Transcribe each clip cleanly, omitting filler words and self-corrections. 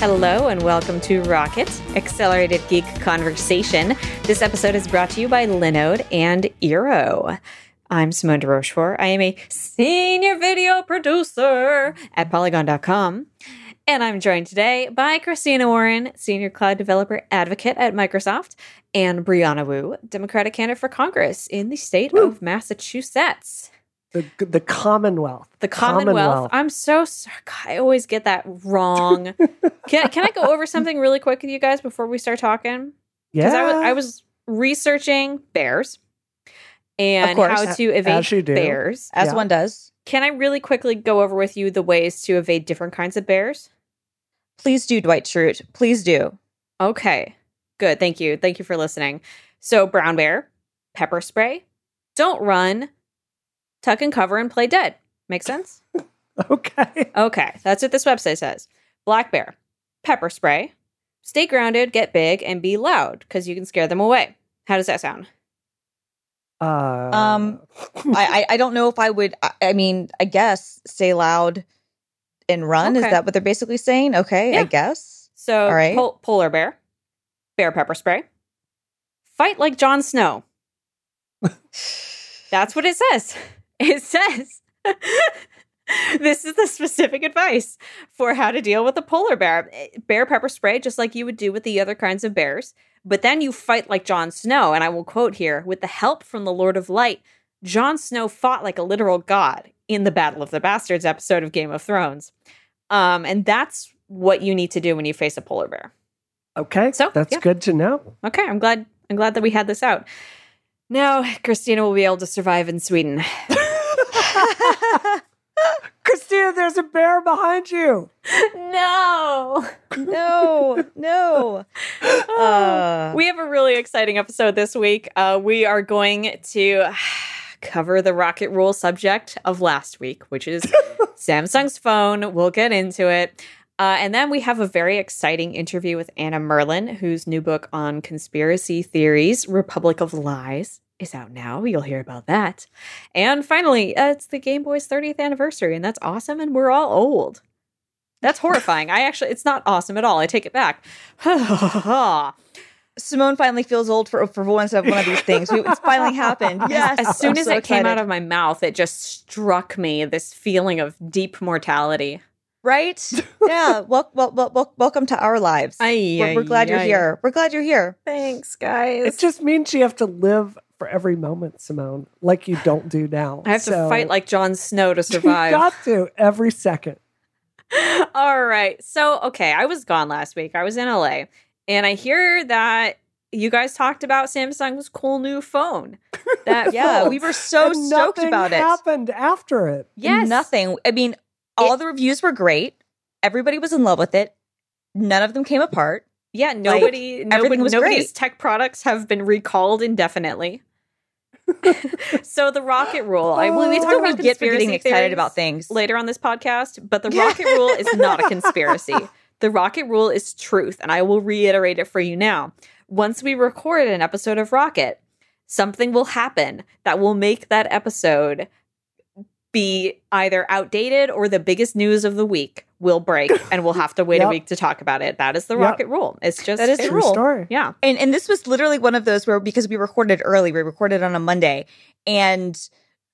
Hello and welcome to Rocket, Accelerated Geek Conversation. This episode is brought to you by Linode and Eero. I'm Simone DeRochefort. I am a senior video producer at Polygon.com. And I'm joined today by Christina Warren, senior cloud developer advocate at Microsoft, and Brianna Wu, Democratic candidate for Congress in the state of Massachusetts. The Commonwealth. The Commonwealth. I'm so sorry. I always get that wrong. Can I go over something really quick with you guys before we start talking? Yeah. Because I was researching bears and how to evade bears. As one does. Can I really quickly go over with you the ways to evade different kinds of bears? Please do, Dwight Schrute. Please do. Okay. Good. Thank you. Thank you for listening. So brown bear, pepper spray, don't run, tuck and cover and play dead. Make sense? Okay. Okay. That's what this website says. Black bear, pepper spray, stay grounded, get big, and be loud because you can scare them away. How does that sound? I don't know if I would, I guess stay loud and run. Okay. Is that what they're basically saying? Okay. Yeah. I guess. So all right. Polar bear, bear pepper spray, fight like Jon Snow. That's what it says. It says, this is the specific advice for how to deal with a polar bear. Bear pepper spray, just like you would do with the other kinds of bears. But then you fight like Jon Snow, and I will quote here, with the help from the Lord of Light, Jon Snow fought like a literal god in the Battle of the Bastards episode of Game of Thrones. And that's what you need to do when you face a polar bear. Okay, so that's good to know. Okay, I'm glad that we had this out. Now, Christina will be able to survive in Sweden. Christina, there's a bear behind you. No. We have a really exciting episode this week. We are going to cover the rocket rule subject of last week, which is Samsung's phone. We'll get into it. And then we have a very exciting interview with Anna Merlin, whose new book on conspiracy theories, Republic of Lies, is out now. You'll hear about that. And finally, it's the Game Boy's 30th anniversary, and that's awesome, and we're all old. That's horrifying. It's not awesome at all. I take it back. Simone finally feels old for once of one of these things. It's finally happened. Yes. As soon as it came out of my mouth, it just struck me, this feeling of deep mortality. Right? Yeah. Well, welcome to our lives. We're glad you're here. We're glad you're here. Thanks, guys. It just means you have to live for every moment, Simone, like you don't do now. I have to fight like Jon Snow to survive. You got to every second. All right. So, okay, I was gone last week. I was in LA, and I hear that you guys talked about Samsung's cool new phone. We were so stoked about it. Nothing happened after it. Yes. Nothing. I mean, all the reviews were great. Everybody was in love with it. None of them came apart. Yeah, nobody's tech products have been recalled indefinitely. So the rocket rule. We talk about getting excited about things later on this podcast, but the rocket rule is not a conspiracy. The rocket rule is truth, and I will reiterate it for you now. Once we record an episode of Rocket, something will happen that will make that episode be either outdated or the biggest news of the week will break, and we'll have to wait a week to talk about it. That is the rocket rule. It's just a true rule. Story. Yeah. And this was literally one of those where, because we recorded early, we recorded on a Monday, and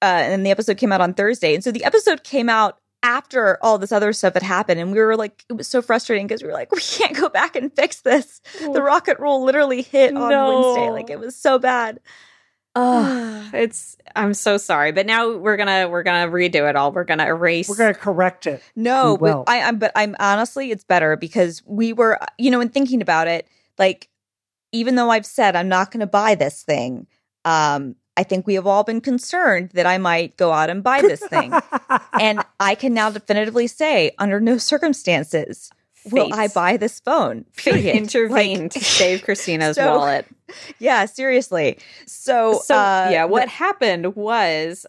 the episode came out on Thursday. And so the episode came out after all this other stuff had happened, and we were like, it was so frustrating because we were like, we can't go back and fix this. Ooh. The rocket rule literally hit on Wednesday. Like, it was so bad. Oh, I'm so sorry, but now we're gonna redo it all. We're gonna erase. We're gonna correct it. No, I'm honestly, it's better because we were, in thinking about it, like, even though I've said I'm not gonna buy this thing, I think we have all been concerned that I might go out and buy this thing, and I can now definitively say, under no circumstances will I buy this phone. Fate intervened to save Christina's wallet. Yeah, seriously. What happened was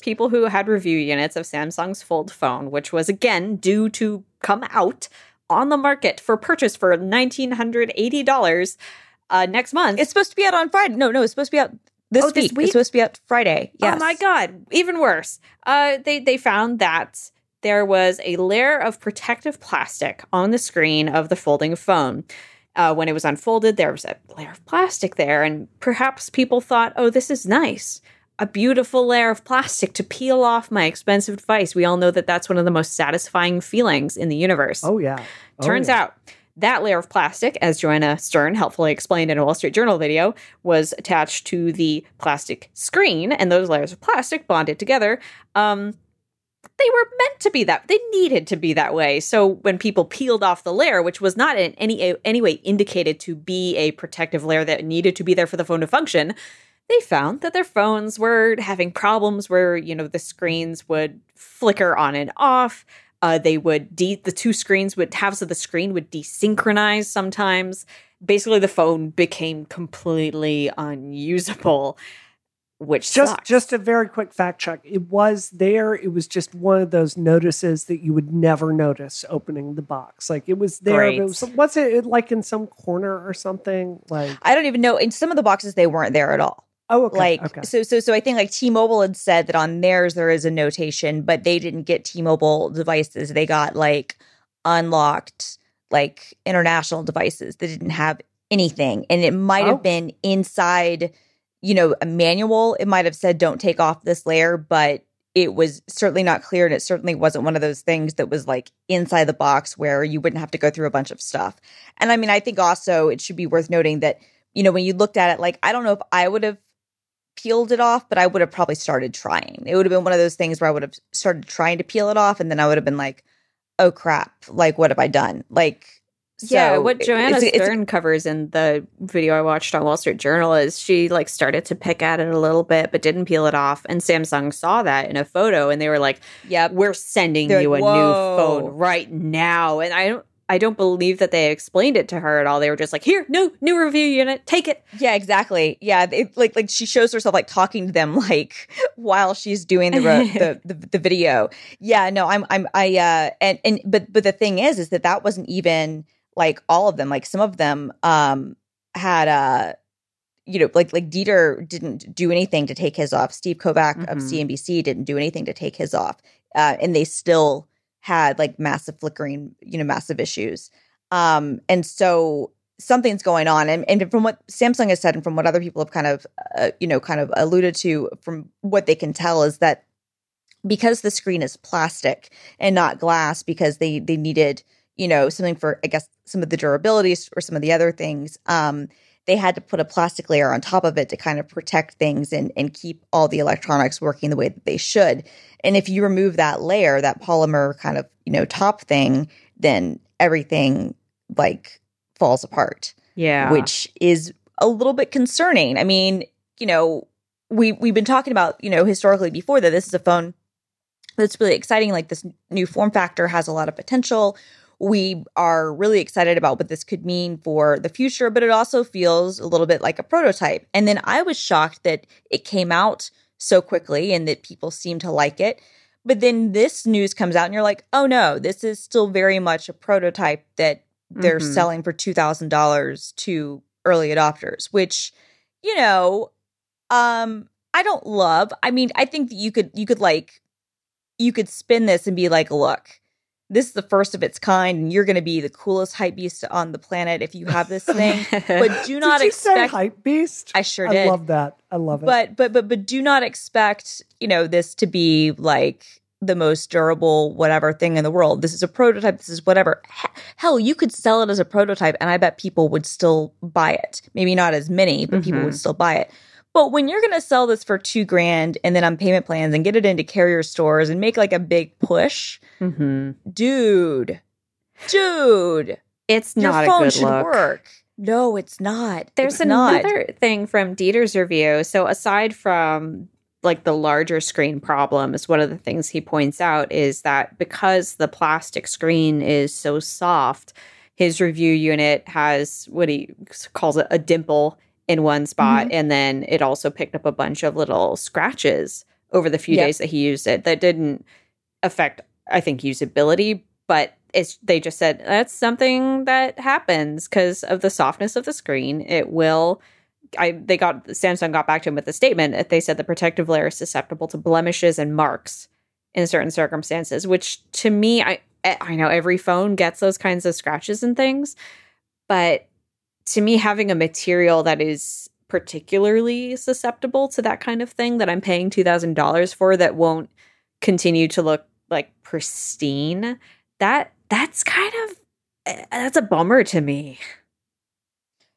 people who had review units of Samsung's Fold phone, which was again due to come out on the market for purchase for $1,980 next month. It's supposed to be out on Friday. No, it's supposed to be out this week. It's supposed to be out Friday. Yes. Oh my God, even worse. They found that there was a layer of protective plastic on the screen of the folding phone. When it was unfolded, there was a layer of plastic there, and perhaps people thought, oh, this is nice. A beautiful layer of plastic to peel off my expensive device. We all know that that's one of the most satisfying feelings in the universe. Oh, yeah. Turns out that layer of plastic, as Joanna Stern helpfully explained in a Wall Street Journal video, was attached to the plastic screen, and those layers of plastic bonded together. They were meant to be that. They needed to be that way. So when people peeled off the layer, which was not in any way indicated to be a protective layer that needed to be there for the phone to function, they found that their phones were having problems where, you know, the screens would flicker on and off. They would the two screens would halves of the screen would desynchronize sometimes. Basically, the phone became completely unusable. Which just a very quick fact check. It was there. It was just one of those notices that you would never notice opening the box. Like it was there. But was it like in some corner or something? Like I don't even know. In some of the boxes, they weren't there at all. Oh, okay. Like okay. So I think like T-Mobile had said that on theirs there is a notation, but they didn't get T-Mobile devices. They got like unlocked, like international devices that didn't have anything, and it might have been inside. You know, a manual, it might have said, don't take off this layer, but it was certainly not clear. And it certainly wasn't one of those things that was like inside the box where you wouldn't have to go through a bunch of stuff. And I mean, I think also it should be worth noting that, you know, when you looked at it, like, I don't know if I would have peeled it off, but I would have probably started trying. It would have been one of those things where I would have started trying to peel it off. And then I would have been like, oh, crap. Like, what have I done? Like, so what Joanna Stern covers in the video I watched on Wall Street Journal is she like started to pick at it a little bit but didn't peel it off, and Samsung saw that in a photo and they were like, "Yep, we're sending you a new phone right now." And I don't believe that they explained it to her at all. They were just like, "Here, new review unit, take it." Yeah, exactly. Yeah, it, like she shows herself like talking to them like while she's doing the video. Yeah, no, but the thing is that that wasn't even like all of them, like some of them had, you know, like Dieter didn't do anything to take his off. Steve Kovac of CNBC didn't do anything to take his off. And they still had like massive flickering, you know, massive issues. And so something's going on. And from what Samsung has said and from what other people have kind of, you know, kind of alluded to from what they can tell is that because the screen is plastic and not glass, because they needed, you know, something for, I guess, some of the durability or some of the other things, they had to put a plastic layer on top of it to kind of protect things and keep all the electronics working the way that they should. And if you remove that layer, that polymer kind of, you know, top thing, then everything like falls apart. Yeah. Which is a little bit concerning. I mean, you know, we've been talking about, you know, historically before that this is a phone that's really exciting. Like this new form factor has a lot of potential. We are really excited about what this could mean for the future, but it also feels a little bit like a prototype. And then I was shocked that it came out so quickly and that people seem to like it. But then this news comes out and you're like, oh no, this is still very much a prototype that they're selling for $2,000 to early adopters, which, you know, I don't love. I mean, I think that you could spin this and be like, look, this is the first of its kind, and you're going to be the coolest hype beast on the planet if you have this thing. But do not expect hype beast. I sure did. I love that. I love it. But do not expect, you know, this to be like the most durable whatever thing in the world. This is a prototype. This is whatever. Hell, you could sell it as a prototype, and I bet people would still buy it. Maybe not as many, but people would still buy it. But when you're going to sell this for $2,000 and then on payment plans and get it into carrier stores and make like a big push, dude, it's not a good look. Your phone should work. No, it's not. There's another thing from Dieter's review. So aside from like the larger screen problems, one of the things he points out is that because the plastic screen is so soft, his review unit has what he calls a dimple in one spot, and then it also picked up a bunch of little scratches over the few days that he used it. That didn't affect, I think, usability, but they just said that's something that happens because of the softness of the screen. It will. Samsung got back to him with a statement. They said the protective layer is susceptible to blemishes and marks. in certain circumstances, which to me, I know every phone gets those kinds of scratches and things, but to me, having a material that is particularly susceptible to that kind of thing that I'm paying $2,000 for that won't continue to look like pristine, that's a bummer to me.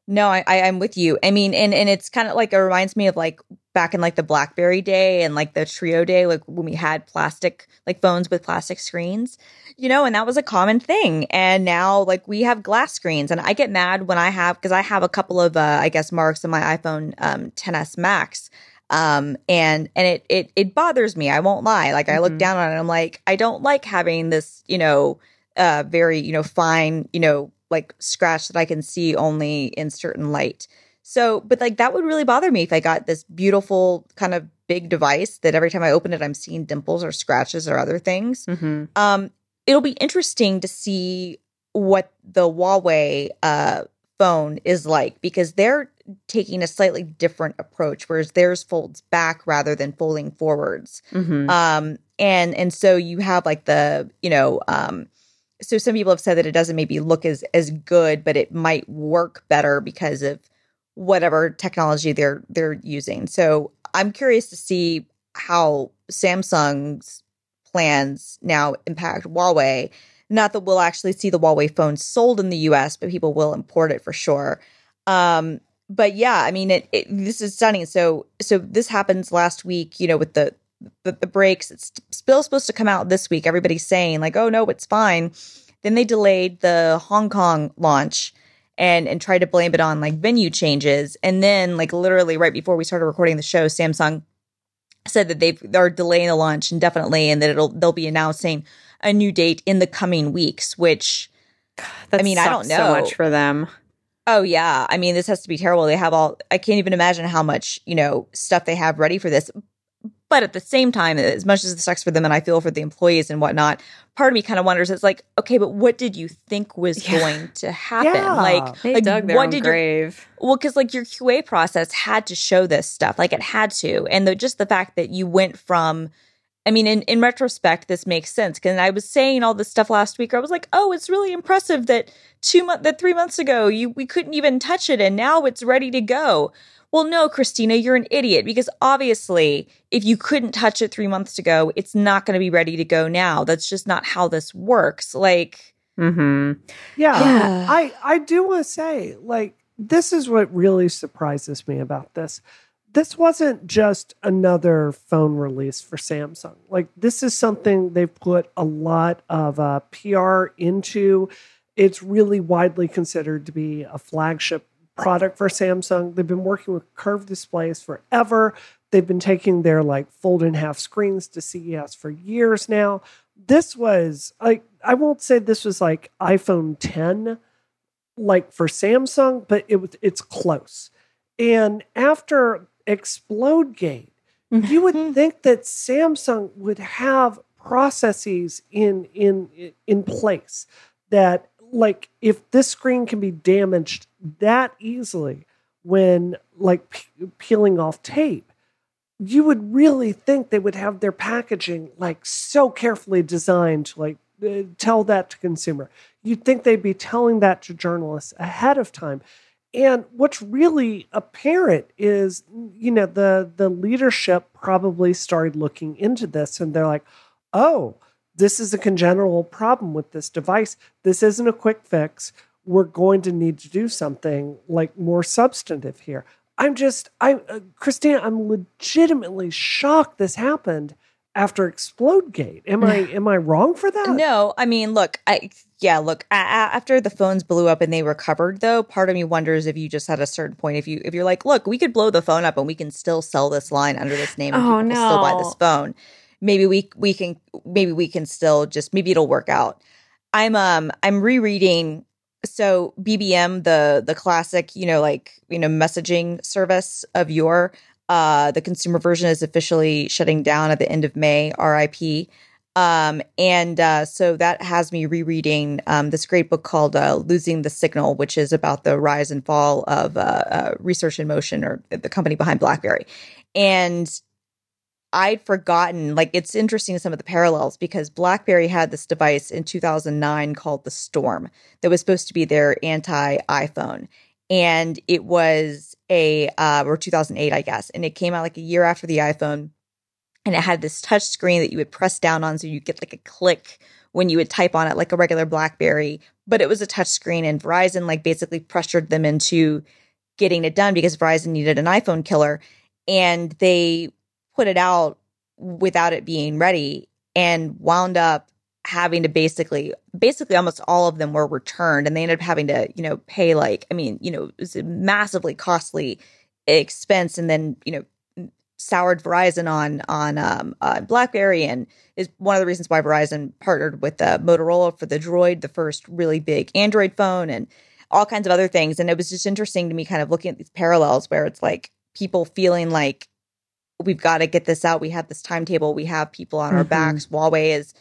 No, I'm with you. I mean, and it's kind of like, it reminds me of like back in like the BlackBerry day and like the Trio day, like when we had plastic, like phones with plastic screens, you know, and that was a common thing. And now like we have glass screens, and I get mad when I have, because I have a couple of, I guess, marks on my iPhone XS Max. And it bothers me. I won't lie. Like I look down on it and I'm like, I don't like having this, you know, very, you know, fine, you know, like scratch that I can see only in certain light. So, but like that would really bother me if I got this beautiful kind of big device that every time I open it, I'm seeing dimples or scratches or other things. Mm-hmm. It'll be interesting to see what the Huawei phone is like, because they're taking a slightly different approach, whereas theirs folds back rather than folding forwards. Mm-hmm. And so you have like the, you know, so some people have said that it doesn't maybe look as good, but it might work better because of whatever technology they're using. So I'm curious to see how Samsung's plans now impact Huawei. Not that we'll actually see the Huawei phone sold in the U.S., but people will import it for sure. But yeah, I mean, this is stunning. So this happens last week, you know, with the breaks. It's still supposed to come out this week. Everybody's saying like, oh no, it's fine. Then they delayed the Hong Kong launch and tried to blame it on like venue changes. And then like literally right before we started recording the show, Samsung said that they're delaying the launch indefinitely and that they'll be announcing a new date in the coming weeks, which that, I mean, I don't know, so much for them. Oh, yeah. I mean, this has to be terrible. They have I can't even imagine how much, you know, stuff they have ready for this. But at the same time, as much as it sucks for them and I feel for the employees and whatnot, part of me kind of wonders, it's like, okay, but what did you think was going to happen? Yeah. Like, they dug their own grave. Well, because like your QA process had to show this stuff. Like it had to. And just the fact that you went from, I mean, in retrospect, this makes sense. Because I was saying all this stuff last week. I was like, oh, it's really impressive that 3 months ago we couldn't even touch it and now it's ready to go. Well, no, Christina, you're an idiot, because obviously if you couldn't touch it 3 months ago, it's not going to be ready to go now. That's just not how this works. Like, mm-hmm. Yeah. I do want to say, like, this is what really surprises me about this. This wasn't just another phone release for Samsung. Like, this is something they've put a lot of PR into. It's really widely considered to be a flagship product for Samsung. They've been working with curved displays forever. They've been taking their like fold in half screens to CES for years now. This was like, I won't say this was like iPhone 10, like for Samsung, but it's close. And after ExplodeGate, you would think that Samsung would have processes in place that, like, if this screen can be damaged that easily when, like, peeling off tape, you would really think they would have their packaging, like, so carefully designed to, like, tell that to consumer. You'd think they'd be telling that to journalists ahead of time. And what's really apparent is, you know, the leadership probably started looking into this, and they're like, oh, this is a congenital problem with this device. This isn't a quick fix. We're going to need to do something like more substantive here. Christina, I'm legitimately shocked this happened after ExplodeGate. Am I wrong for that? No, I mean, look, after the phones blew up and they recovered, though, part of me wonders if you just had a certain point, if you're like, look, we could blow the phone up and we can still sell this line under this name and people will still buy this phone. Maybe we can still just, maybe it'll work out. I'm rereading. So BBM, the classic, you know, like, you know, messaging service of yore, the consumer version is officially shutting down at the end of May, RIP. So that has me rereading this great book called Losing the Signal, which is about the rise and fall of Research in Motion, or the company behind BlackBerry. And I'd forgotten, like, it's interesting some of the parallels, because BlackBerry had this device in 2009 called the Storm that was supposed to be their anti-iPhone. And it was or 2008, I guess. And it came out like a year after the iPhone. And it had this touch screen that you would press down on, so you'd get like a click when you would type on it, like a regular BlackBerry. But it was a touch screen, and Verizon like basically pressured them into getting it done because Verizon needed an iPhone killer. And they put it out without it being ready and wound up having to basically almost all of them were returned, and they ended up having to, pay it was a massively costly expense, and then, soured Verizon on BlackBerry, and is one of the reasons why Verizon partnered with Motorola for the Droid, the first really big Android phone, and all kinds of other things. And it was just interesting to me kind of looking at these parallels where it's like people feeling like we've got to get this out. We have this timetable. We have people on our backs. Huawei is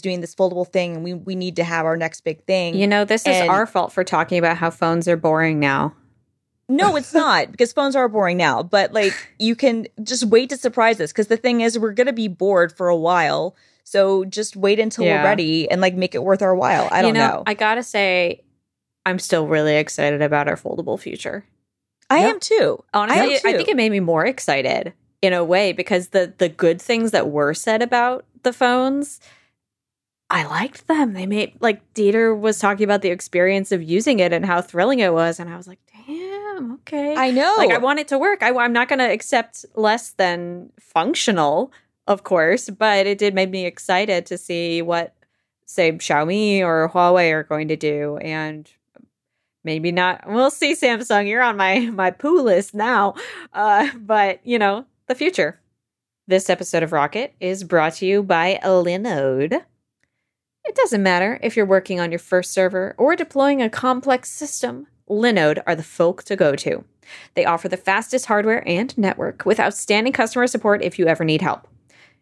doing this foldable thing, and we need to have our next big thing. This is our fault for talking about how phones are boring now. No, it's not, because phones are boring now. But like, you can just wait to surprise us, because the thing is, we're going to be bored for a while. So just wait until we're ready and like make it worth our while. I don't know. I got to say, I'm still really excited about our foldable future. I am too. Honestly, I think it made me more excited in a way, because the good things that were said about the phones, I liked them. They made, like, Dieter was talking about the experience of using it and how thrilling it was. And I was like, damn. Okay. I know. Like, I want it to work. I'm not going to accept less than functional, of course, but it did make me excited to see what, say, Xiaomi or Huawei are going to do. And maybe not. We'll see, Samsung. You're on my poo list now. But, the future. This episode of Rocket is brought to you by Linode. It doesn't matter if you're working on your first server or deploying a complex system. Linode are the folk to go to. They offer the fastest hardware and network with outstanding customer support if you ever need help.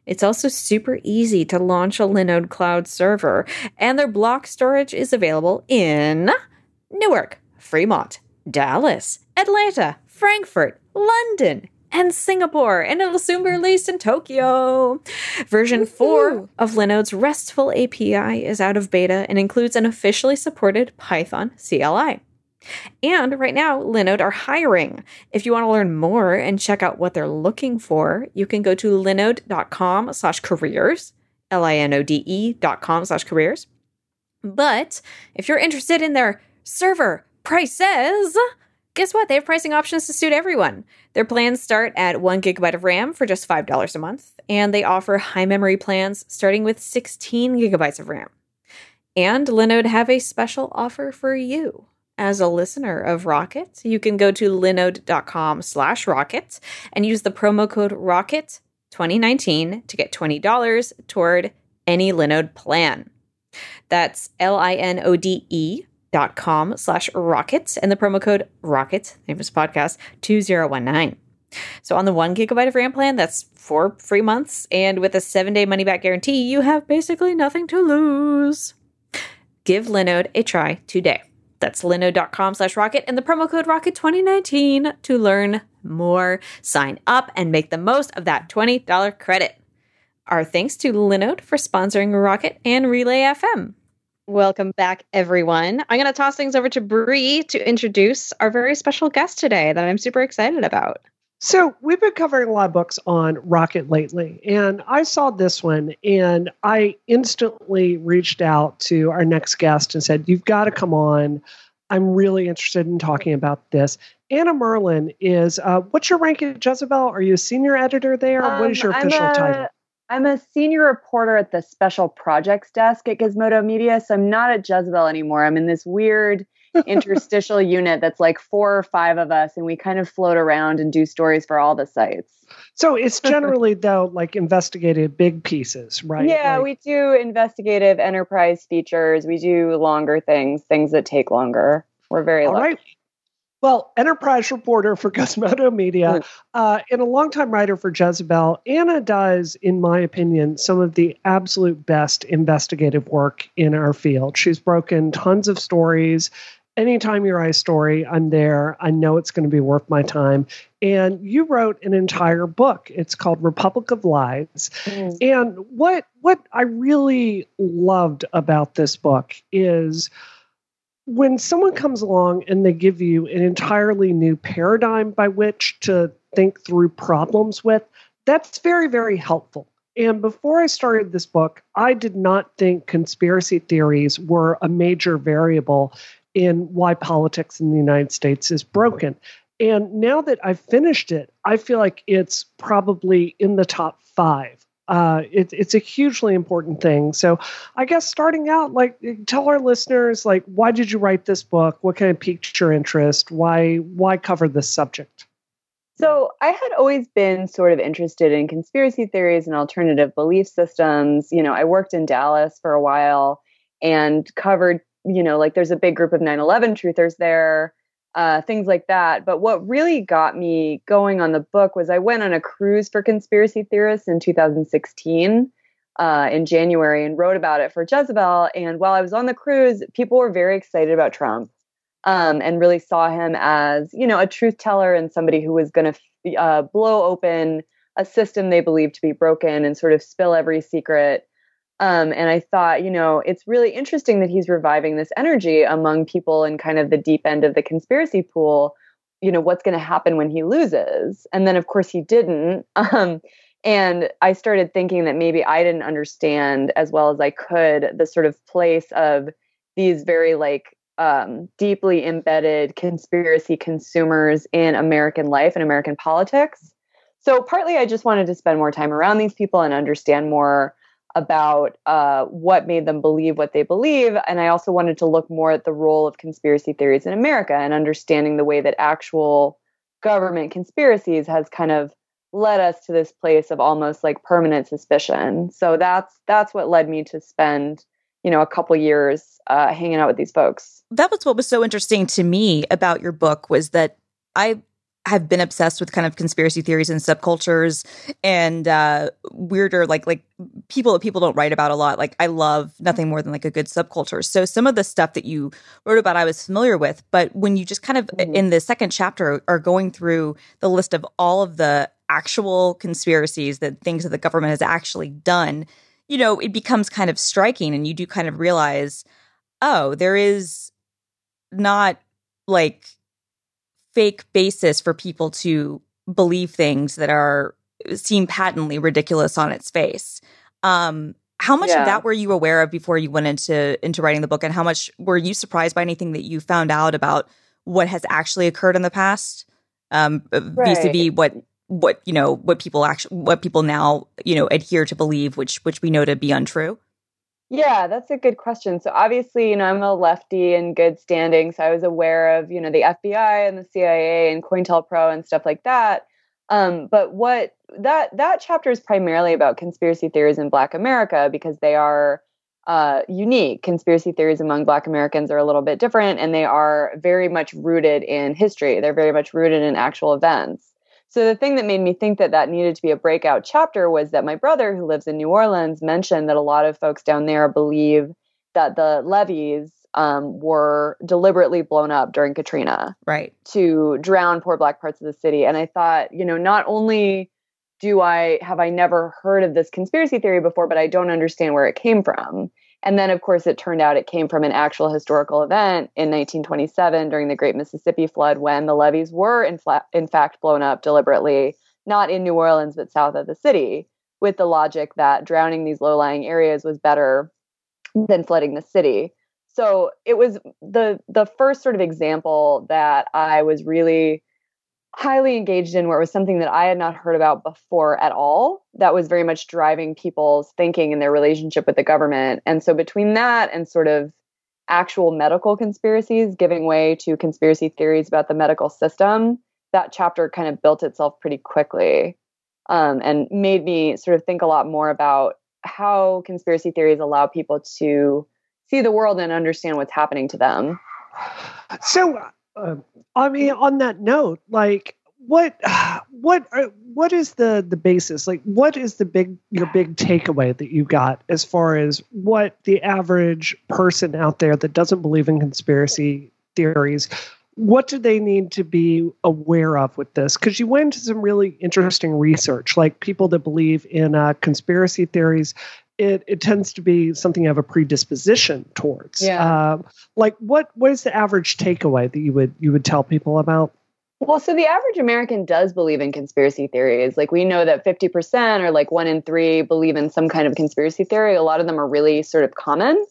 It's also super easy to launch a Linode cloud server, and their block storage is available in Newark, Fremont, Dallas, Atlanta, Frankfurt, London, and Singapore, and it'll soon be released in Tokyo. Version 4 of Linode's RESTful API is out of beta and includes an officially supported Python CLI. And right now, Linode are hiring. If you want to learn more and check out what they're looking for, you can go to linode.com/careers, linode.com/careers. But if you're interested in their server prices, guess what? They have pricing options to suit everyone. Their plans start at 1 gigabyte of RAM for just $5 a month, and they offer high memory plans starting with 16 gigabytes of RAM. And Linode have a special offer for you. As a listener of Rocket, you can go to linode.com/rocket and use the promo code ROCKET2019 to get $20 toward any Linode plan. That's linode.com/rocket and the promo code ROCKET, name of this podcast, 2019. So on the 1 gigabyte of RAM plan, that's 4 free months. And with a 7-day money-back guarantee, you have basically nothing to lose. Give Linode a try today. That's linode.com/rocket and the promo code ROCKET2019 to learn more, sign up, and make the most of that $20 credit. Our thanks to Linode for sponsoring Rocket and Relay FM. Welcome back, everyone. I'm going to toss things over to Bree to introduce our very special guest today that I'm super excited about. So we've been covering a lot of books on Rocket lately, and I saw this one, and I instantly reached out to our next guest and said, you've got to come on. I'm really interested in talking about this. Anna Merlin is, what's your rank at Jezebel? Are you a senior editor there? What is your official title? I'm a senior reporter at the special projects desk at Gizmodo Media, so I'm not at Jezebel anymore. I'm in this weird interstitial unit that's like 4 or 5 of us, and we kind of float around and do stories for all the sites. So it's generally though like investigative big pieces, right? Yeah, like, we do investigative enterprise features. We do longer things that take longer. We're very lucky. Right. Well, enterprise reporter for Gizmodo Media and a longtime writer for Jezebel, Anna does, in my opinion, some of the absolute best investigative work in our field. She's broken tons of stories anytime you write a story, I'm there. I know it's going to be worth my time. And you wrote an entire book. It's called Republic of Lies. Mm-hmm. And what I really loved about this book is when someone comes along and they give you an entirely new paradigm by which to think through problems with, that's very, very helpful. And before I started this book, I did not think conspiracy theories were a major variable in why politics in the United States is broken. And now that I've finished it, I feel like it's probably in the top 5. It's a hugely important thing. So I guess starting out, like, tell our listeners, like, why did you write this book? What kind of piqued your interest? Why cover this subject? So I had always been sort of interested in conspiracy theories and alternative belief systems. You know, I worked in Dallas for a while and covered, you know, like, there's a big group of 9/11 truthers there, things like that. But what really got me going on the book was I went on a cruise for conspiracy theorists in 2016 in January and wrote about it for Jezebel. And while I was on the cruise, people were very excited about Trump and really saw him as, you know, a truth teller and somebody who was going to blow open a system they believed to be broken and sort of spill every secret. And I thought, you know, it's really interesting that he's reviving this energy among people in kind of the deep end of the conspiracy pool. You know, what's going to happen when he loses? And then, of course, he didn't. And I started thinking that maybe I didn't understand as well as I could the sort of place of these very, like, deeply embedded conspiracy consumers in American life and American politics. So partly I just wanted to spend more time around these people and understand more about what made them believe what they believe. And I also wanted to look more at the role of conspiracy theories in America and understanding the way that actual government conspiracies has kind of led us to this place of almost like permanent suspicion. So that's what led me to spend, you know, a couple years hanging out with these folks. That was what was so interesting to me about your book was that I have been obsessed with kind of conspiracy theories and subcultures and weirder, like people that people don't write about a lot. Like, I love nothing more than like a good subculture. So some of the stuff that you wrote about, I was familiar with, but when you just kind of in the second chapter are going through the list of all of the actual conspiracies, that things that the government has actually done, you know, it becomes kind of striking and you do kind of realize, oh, there is not like fake basis for people to believe things that are seem patently ridiculous on its face. How much of that were you aware of before you went into writing the book, and how much were you surprised by anything that you found out about what has actually occurred in the past, vis-a-vis what you know what people now, you know, adhere to believe, which we know to be untrue? Yeah, that's a good question. So obviously, you know, I'm a lefty in good standing. So I was aware of, you know, the FBI and the CIA and COINTELPRO and stuff like that. But what that chapter is primarily about conspiracy theories in Black America, because they are unique. Conspiracy theories among Black Americans are a little bit different, and they are very much rooted in history. They're very much rooted in actual events. So the thing that made me think that that needed to be a breakout chapter was that my brother, who lives in New Orleans, mentioned that a lot of folks down there believe that the levees were deliberately blown up during Katrina, right, to drown poor Black parts of the city. And I thought, you know, not only have I never heard of this conspiracy theory before, but I don't understand where it came from. And then, of course, it turned out it came from an actual historical event in 1927 during the Great Mississippi Flood, when the levees were, in fact, blown up deliberately, not in New Orleans, but south of the city, with the logic that drowning these low-lying areas was better than flooding the city. So it was the first sort of example that I was really highly engaged in, where it was something that I had not heard about before at all. That was very much driving people's thinking and their relationship with the government. And so between that and sort of actual medical conspiracies giving way to conspiracy theories about the medical system, that chapter kind of built itself pretty quickly, and made me sort of think a lot more about how conspiracy theories allow people to see the world and understand what's happening to them. So I mean, on that note, like, what is the basis? Like, what is your big takeaway that you got as far as what the average person out there that doesn't believe in conspiracy theories. What do they need to be aware of with this? Because you went into some really interesting research, like people that believe in conspiracy theories, it tends to be something you have a predisposition towards. Yeah. Like what is the average takeaway that you would tell people about? Well, so the average American does believe in conspiracy theories. Like we know that 50% or like 1 in 3 believe in some kind of conspiracy theory. A lot of them are really sort of common.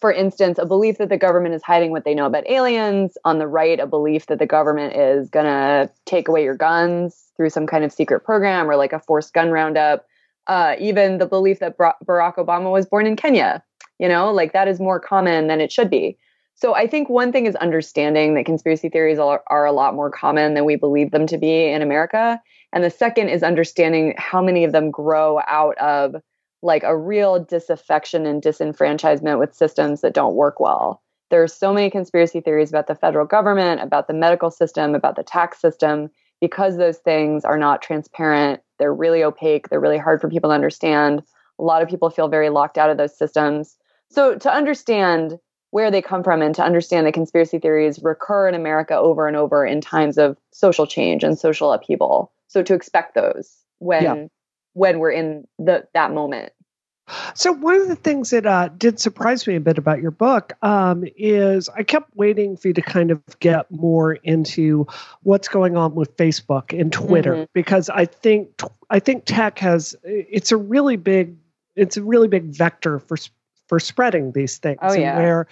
For instance, a belief that the government is hiding what they know about aliens. On the right, a belief that the government is going to take away your guns through some kind of secret program or like a forced gun roundup. Even the belief that Barack Obama was born in Kenya, you know, like that is more common than it should be. So I think one thing is understanding that conspiracy theories are a lot more common than we believe them to be in America. And the second is understanding how many of them grow out of like a real disaffection and disenfranchisement with systems that don't work well. There are so many conspiracy theories about the federal government, about the medical system, about the tax system, because those things are not transparent. They're really opaque. They're really hard for people to understand. A lot of people feel very locked out of those systems. So to understand where they come from and to understand that conspiracy theories recur in America over and over in times of social change and social upheaval. So to expect those when we're in that moment. So one of the things that did surprise me a bit about your book is I kept waiting for you to kind of get more into what's going on with Facebook and Twitter, because I think tech it's a really big vector for spreading these things. Oh, yeah.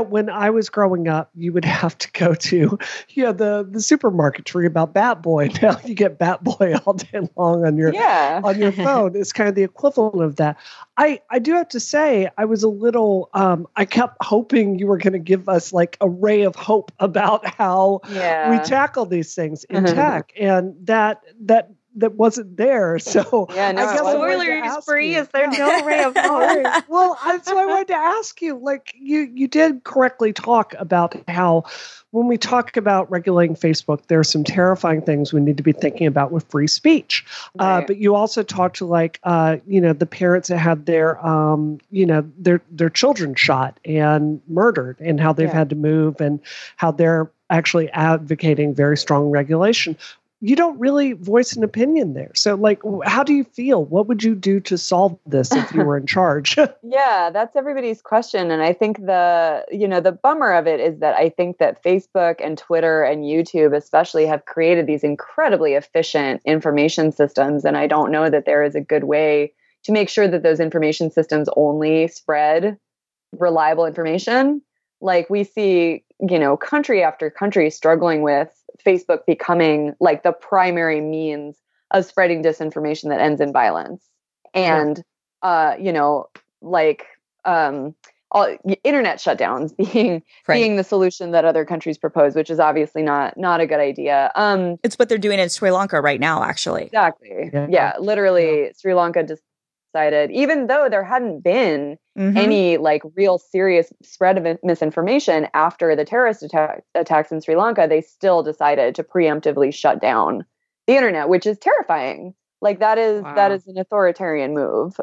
When I was growing up, you would have to go to the supermarket to read about Bat Boy. Now you get Bat Boy all day long on your phone. It's kind of the equivalent of that. I do have to say I was a little I kept hoping you were going to give us like a ray of hope about how we tackle these things in tech, and that wasn't there. So I guess spoilers free. Is there no ray of hope? Well, so I wanted to ask you, like you did correctly talk about how when we talk about regulating Facebook, there are some terrifying things we need to be thinking about with free speech. Right. But you also talked to the parents that had their children shot and murdered and how they've had to move and how they're actually advocating very strong regulation. You don't really voice an opinion there. So like, how do you feel? What would you do to solve this if you were in charge? Yeah, that's everybody's question. And I think the bummer of it is that I think that Facebook and Twitter and YouTube especially have created these incredibly efficient information systems. And I don't know that there is a good way to make sure that those information systems only spread reliable information. Like we see, country after country struggling with Facebook becoming like the primary means of spreading disinformation that ends in violence. And, all internet shutdowns being the solution that other countries propose, which is obviously not a good idea. It's what they're doing in Sri Lanka right now, actually. Exactly. Yeah, literally Sri Lanka just decided, even though there hadn't been any like real serious spread of misinformation after the terrorist attacks in Sri Lanka, they still decided to preemptively shut down the internet, which is terrifying. Like that is an authoritarian move.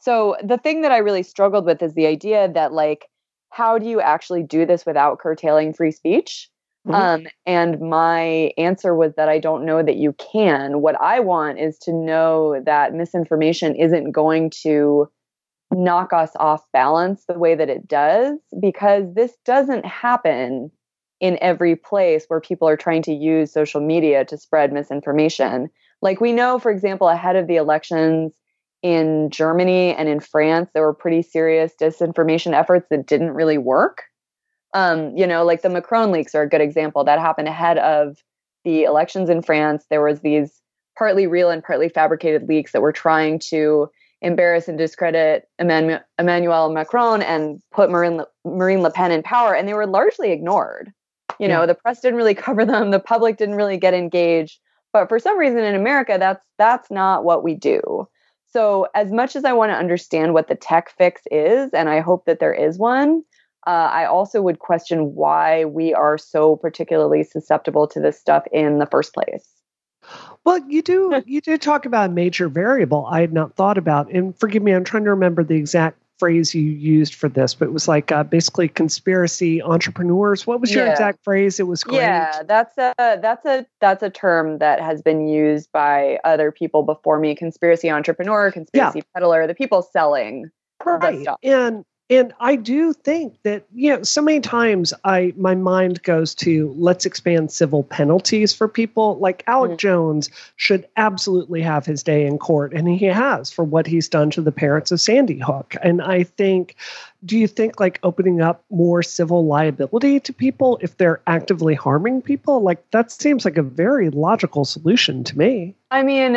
So the thing that I really struggled with is the idea that like, how do you actually do this without curtailing free speech? And my answer was that I don't know that you can. What I want is to know that misinformation isn't going to knock us off balance the way that it does, because this doesn't happen in every place where people are trying to use social media to spread misinformation. Like we know, for example, ahead of the elections in Germany and in France, there were pretty serious disinformation efforts that didn't really work. Like the Macron leaks are a good example. That happened ahead of the elections in France. There was these partly real and partly fabricated leaks that were trying to embarrass and discredit Emmanuel Macron and put Marine Le Pen in power. And they were largely ignored. The press didn't really cover them. The public didn't really get engaged. But for some reason in America, that's not what we do. So as much as I want to understand what the tech fix is, and I hope that there is one, I also would question why we are so particularly susceptible to this stuff in the first place. Well, you do talk about a major variable I had not thought about. And forgive me, I'm trying to remember the exact phrase you used for this, but it was like basically conspiracy entrepreneurs. What was your exact phrase? It was great. Yeah, that's a term that has been used by other people before me. Conspiracy entrepreneur, conspiracy peddler, the people selling the stuff. And I do think that, you know, so many times my mind goes to let's expand civil penalties for people. Like Alec Jones should absolutely have his day in court, and he has, for what he's done to the parents of Sandy Hook. And I think, do you think like opening up more civil liability to people if they're actively harming people? Like that seems like a very logical solution to me. I mean,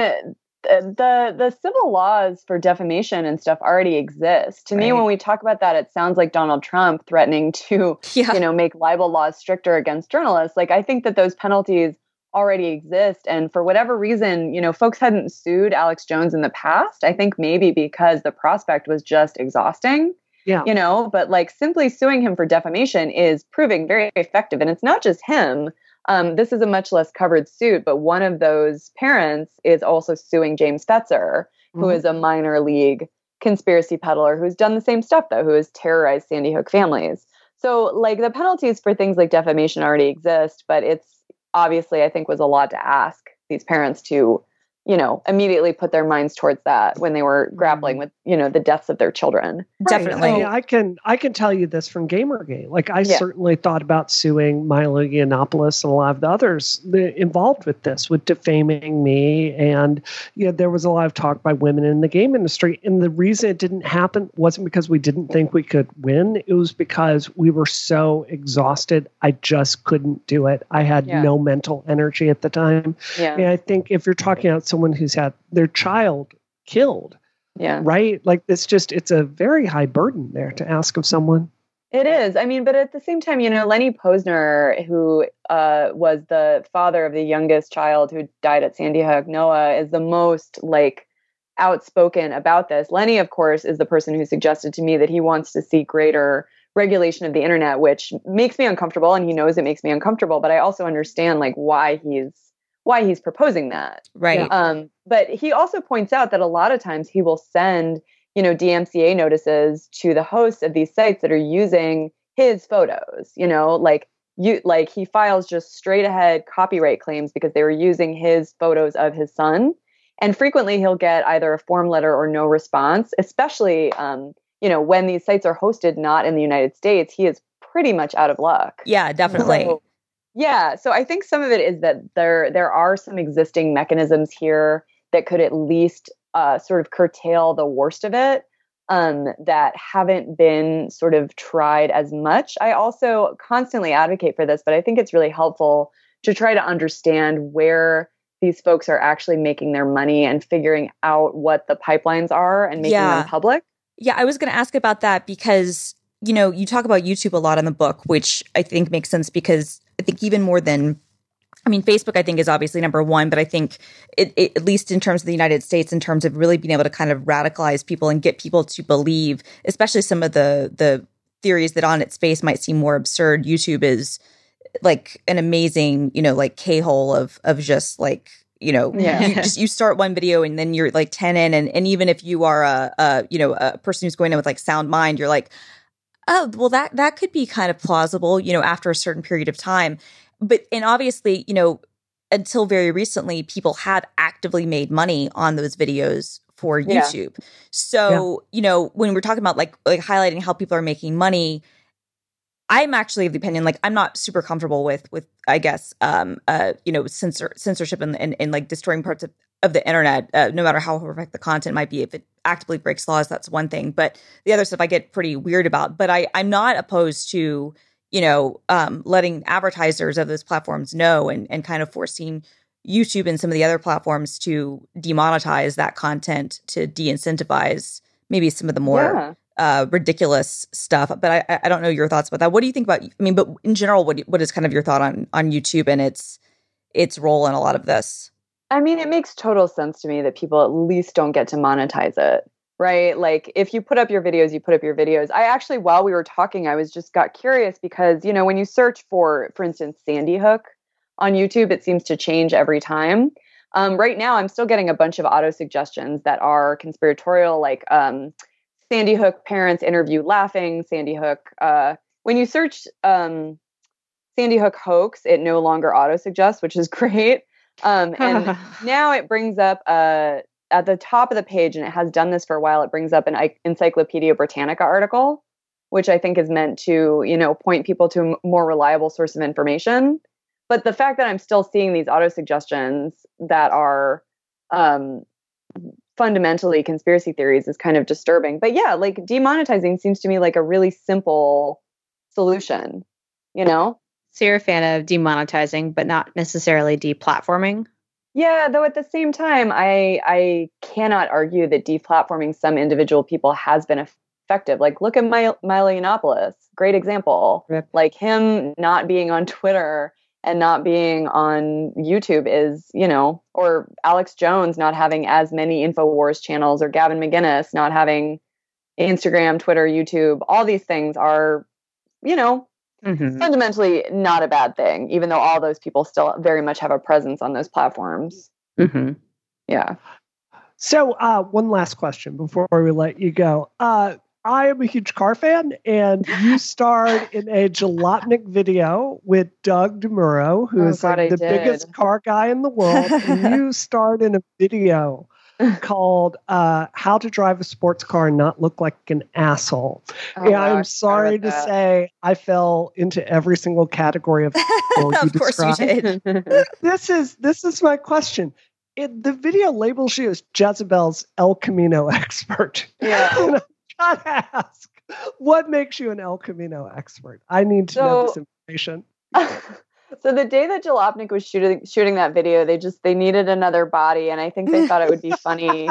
the civil laws for defamation and stuff already exist. To me, when we talk about that, it sounds like Donald Trump threatening to, you know, make libel laws stricter against journalists. Like, I think that those penalties already exist. And for whatever reason, you know, folks hadn't sued Alex Jones in the past. I think maybe because the prospect was just exhausting, you know, but like simply suing him for defamation is proving very effective. And it's not just him. This is a much less covered suit, but one of those parents is also suing James Fetzer, who is a minor league conspiracy peddler who's done the same stuff, though, who has terrorized Sandy Hook families. So, like, the penalties for things like defamation already exist, but it's obviously, I think, was a lot to ask these parents to, you know, immediately put their minds towards that when they were grappling with, you know, the deaths of their children. Definitely. I mean, I can tell you this from Gamergate. Like I certainly thought about suing Milo Yiannopoulos and a lot of the others involved with this, with defaming me. And, you know, there was a lot of talk by women in the game industry. And the reason it didn't happen wasn't because we didn't think we could win. It was because we were so exhausted. I just couldn't do it. I had no mental energy at the time. Yeah. And I think if you're talking about someone who's had their child killed, right? Like it's just, it's a very high burden there to ask of someone. It is. I mean, but at the same time, you know, Lenny Posner, who was the father of the youngest child who died at Sandy Hook, Noah, is the most like outspoken about this. Lenny, of course, is the person who suggested to me that he wants to see greater regulation of the internet, which makes me uncomfortable. And he knows it makes me uncomfortable, but I also understand like why he's proposing that. Right. But he also points out that a lot of times he will send, you know, DMCA notices to the hosts of these sites that are using his photos, you know, like he files just straight ahead copyright claims because they were using his photos of his son. And frequently he'll get either a form letter or no response, especially, you know, when these sites are hosted not in the United States, he is pretty much out of luck. Yeah, definitely. So I think some of it is that there are some existing mechanisms here that could at least sort of curtail the worst of it that haven't been sort of tried as much. I also constantly advocate for this, but I think it's really helpful to try to understand where these folks are actually making their money and figuring out what the pipelines are and making them public. Yeah, I was going to ask about that because, you know, you talk about YouTube a lot in the book, which I think makes sense because I think even more than, I mean, Facebook, I think, is obviously number one, but I think it at least in terms of the United States, in terms of really being able to kind of radicalize people and get people to believe, especially some of the theories that on its face might seem more absurd. YouTube is like an amazing, you know, like K-hole of just like, you know, you start one video and then you're like 10 in. And even if you are a person who's going in with like sound mind, you're like, oh, well, that could be kind of plausible, you know, after a certain period of time. But, and obviously, you know, until very recently, people have actively made money on those videos for YouTube. So, you know, when we're talking about like highlighting how people are making money, I'm actually of the opinion, like, I'm not super comfortable with I guess, you know, censorship and like destroying parts of the internet, no matter how horrific the content might be. If it actively breaks laws, that's one thing. But the other stuff I get pretty weird about. But I'm not opposed to, you know, letting advertisers of those platforms know and kind of forcing YouTube and some of the other platforms to demonetize that content to de-incentivize maybe some of the more ridiculous stuff. But I don't know your thoughts about that. What do you think about, I mean, but in general, what is kind of your thought on YouTube and its role in a lot of this? I mean, it makes total sense to me that people at least don't get to monetize it, right? Like if you put up your videos, you put up your videos. I actually, while we were talking, I was just got curious because, you know, when you search for instance, Sandy Hook on YouTube, it seems to change every time. Right now, I'm still getting a bunch of auto suggestions that are conspiratorial, like Sandy Hook parents interview laughing, Sandy Hook. When you search Sandy Hook hoax, it no longer auto-suggests, which is great. And now it brings up at the top of the page, and it has done this for a while, it brings up an Encyclopedia Britannica article, which I think is meant to, you know, point people to a more reliable source of information. But the fact that I'm still seeing these auto-suggestions that are fundamentally conspiracy theories is kind of disturbing. But yeah, like demonetizing seems to me like a really simple solution, you know? So you're a fan of demonetizing, but not necessarily deplatforming? Yeah, though at the same time, I cannot argue that deplatforming some individual people has been effective. Like, look at Milo Yiannopoulos, great example. Yep. Like him not being on Twitter and not being on YouTube is, you know, or Alex Jones not having as many InfoWars channels, or Gavin McGinnis not having Instagram, Twitter, YouTube. All these things are, you know, mm-hmm. fundamentally not a bad thing, even though all those people still very much have a presence on those platforms. Mm-hmm. Yeah. So one last question before we let you go. I am a huge car fan, and you starred in a Jalopnik video with Doug DeMuro, who is like the biggest car guy in the world. And you starred in a video called How to Drive a Sports Car and Not Look Like an Asshole. Oh, yeah, I'm sorry to say I fell into every single category of you Of course you did. This is my question. The video labels you as Jezebel's El Camino expert. Yeah. I've got to ask, what makes you an El Camino expert? I need to know this information. So the day that Jalopnik was shooting that video, they needed another body, and I think they thought it would be funny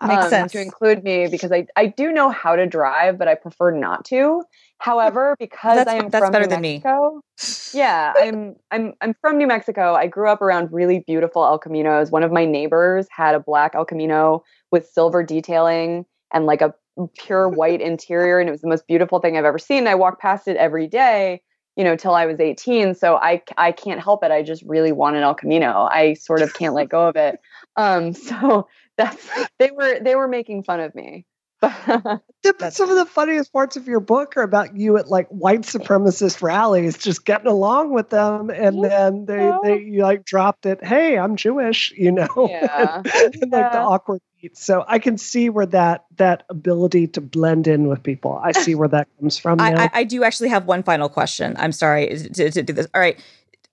to include me, because I do know how to drive, but I prefer not to. However, because that's from New Mexico, yeah, I'm from New Mexico. I grew up around really beautiful El Caminos. One of my neighbors had a black El Camino with silver detailing and like a pure white interior, and it was the most beautiful thing I've ever seen. I walked past it every day, you know, till I was 18. So I can't help it. I just really want an El Camino. I sort of can't let go of it. So they were making fun of me. Some of the funniest parts of your book are about you at like white supremacist rallies, just getting along with them, and then you like dropped it. Hey, I'm Jewish, you know. Yeah. and like the awkward. So I can see where that ability to blend in with people, I see where that comes from now. I do actually have one final question. I'm sorry to do this. All right.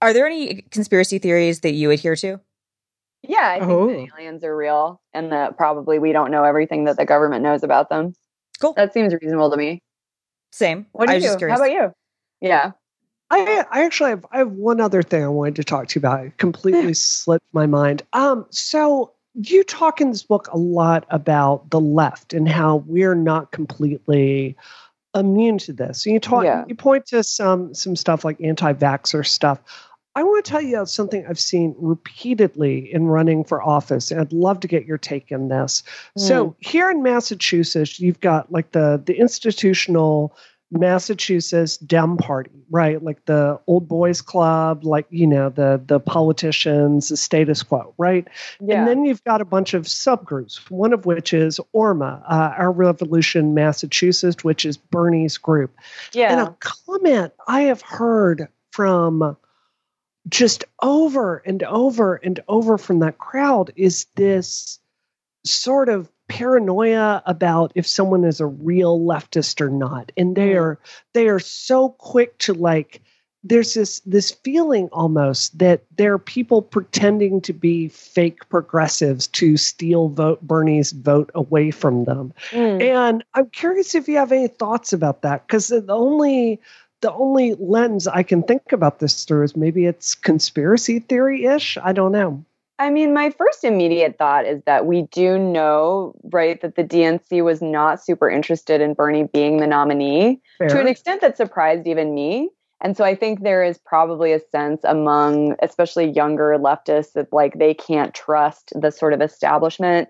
Are there any conspiracy theories that you adhere to? Yeah, I think that aliens are real, and that probably we don't know everything that the government knows about them. Cool. That seems reasonable to me. Same. What do you do? How about you? Yeah. I actually have one other thing I wanted to talk to you about. It completely slipped my mind. So you talk in this book a lot about the left and how we're not completely immune to this. So you point to some stuff like anti-vaxxer stuff. I want to tell you something I've seen repeatedly in running for office, and I'd love to get your take on this. Mm. So here in Massachusetts, you've got like the institutional Massachusetts Dem Party, right? Like the old boys club, like, you know, the politicians, the status quo, right? Yeah. And then you've got a bunch of subgroups, one of which is ORMA, Our Revolution Massachusetts, which is Bernie's group. Yeah. And a comment I have heard from just over and over and over from that crowd is this sort of paranoia about if someone is a real leftist or not. And they are so quick to like, there's this feeling almost that there are people pretending to be fake progressives to steal Bernie's vote away from them. Mm. And I'm curious if you have any thoughts about that, because the only lens I can think about this through is maybe it's conspiracy theory-ish. I don't know. I mean, my first immediate thought is that we do know, right, that the DNC was not super interested in Bernie being the nominee. Fair. To an extent that surprised even me. And so I think there is probably a sense among especially younger leftists that like they can't trust the sort of establishment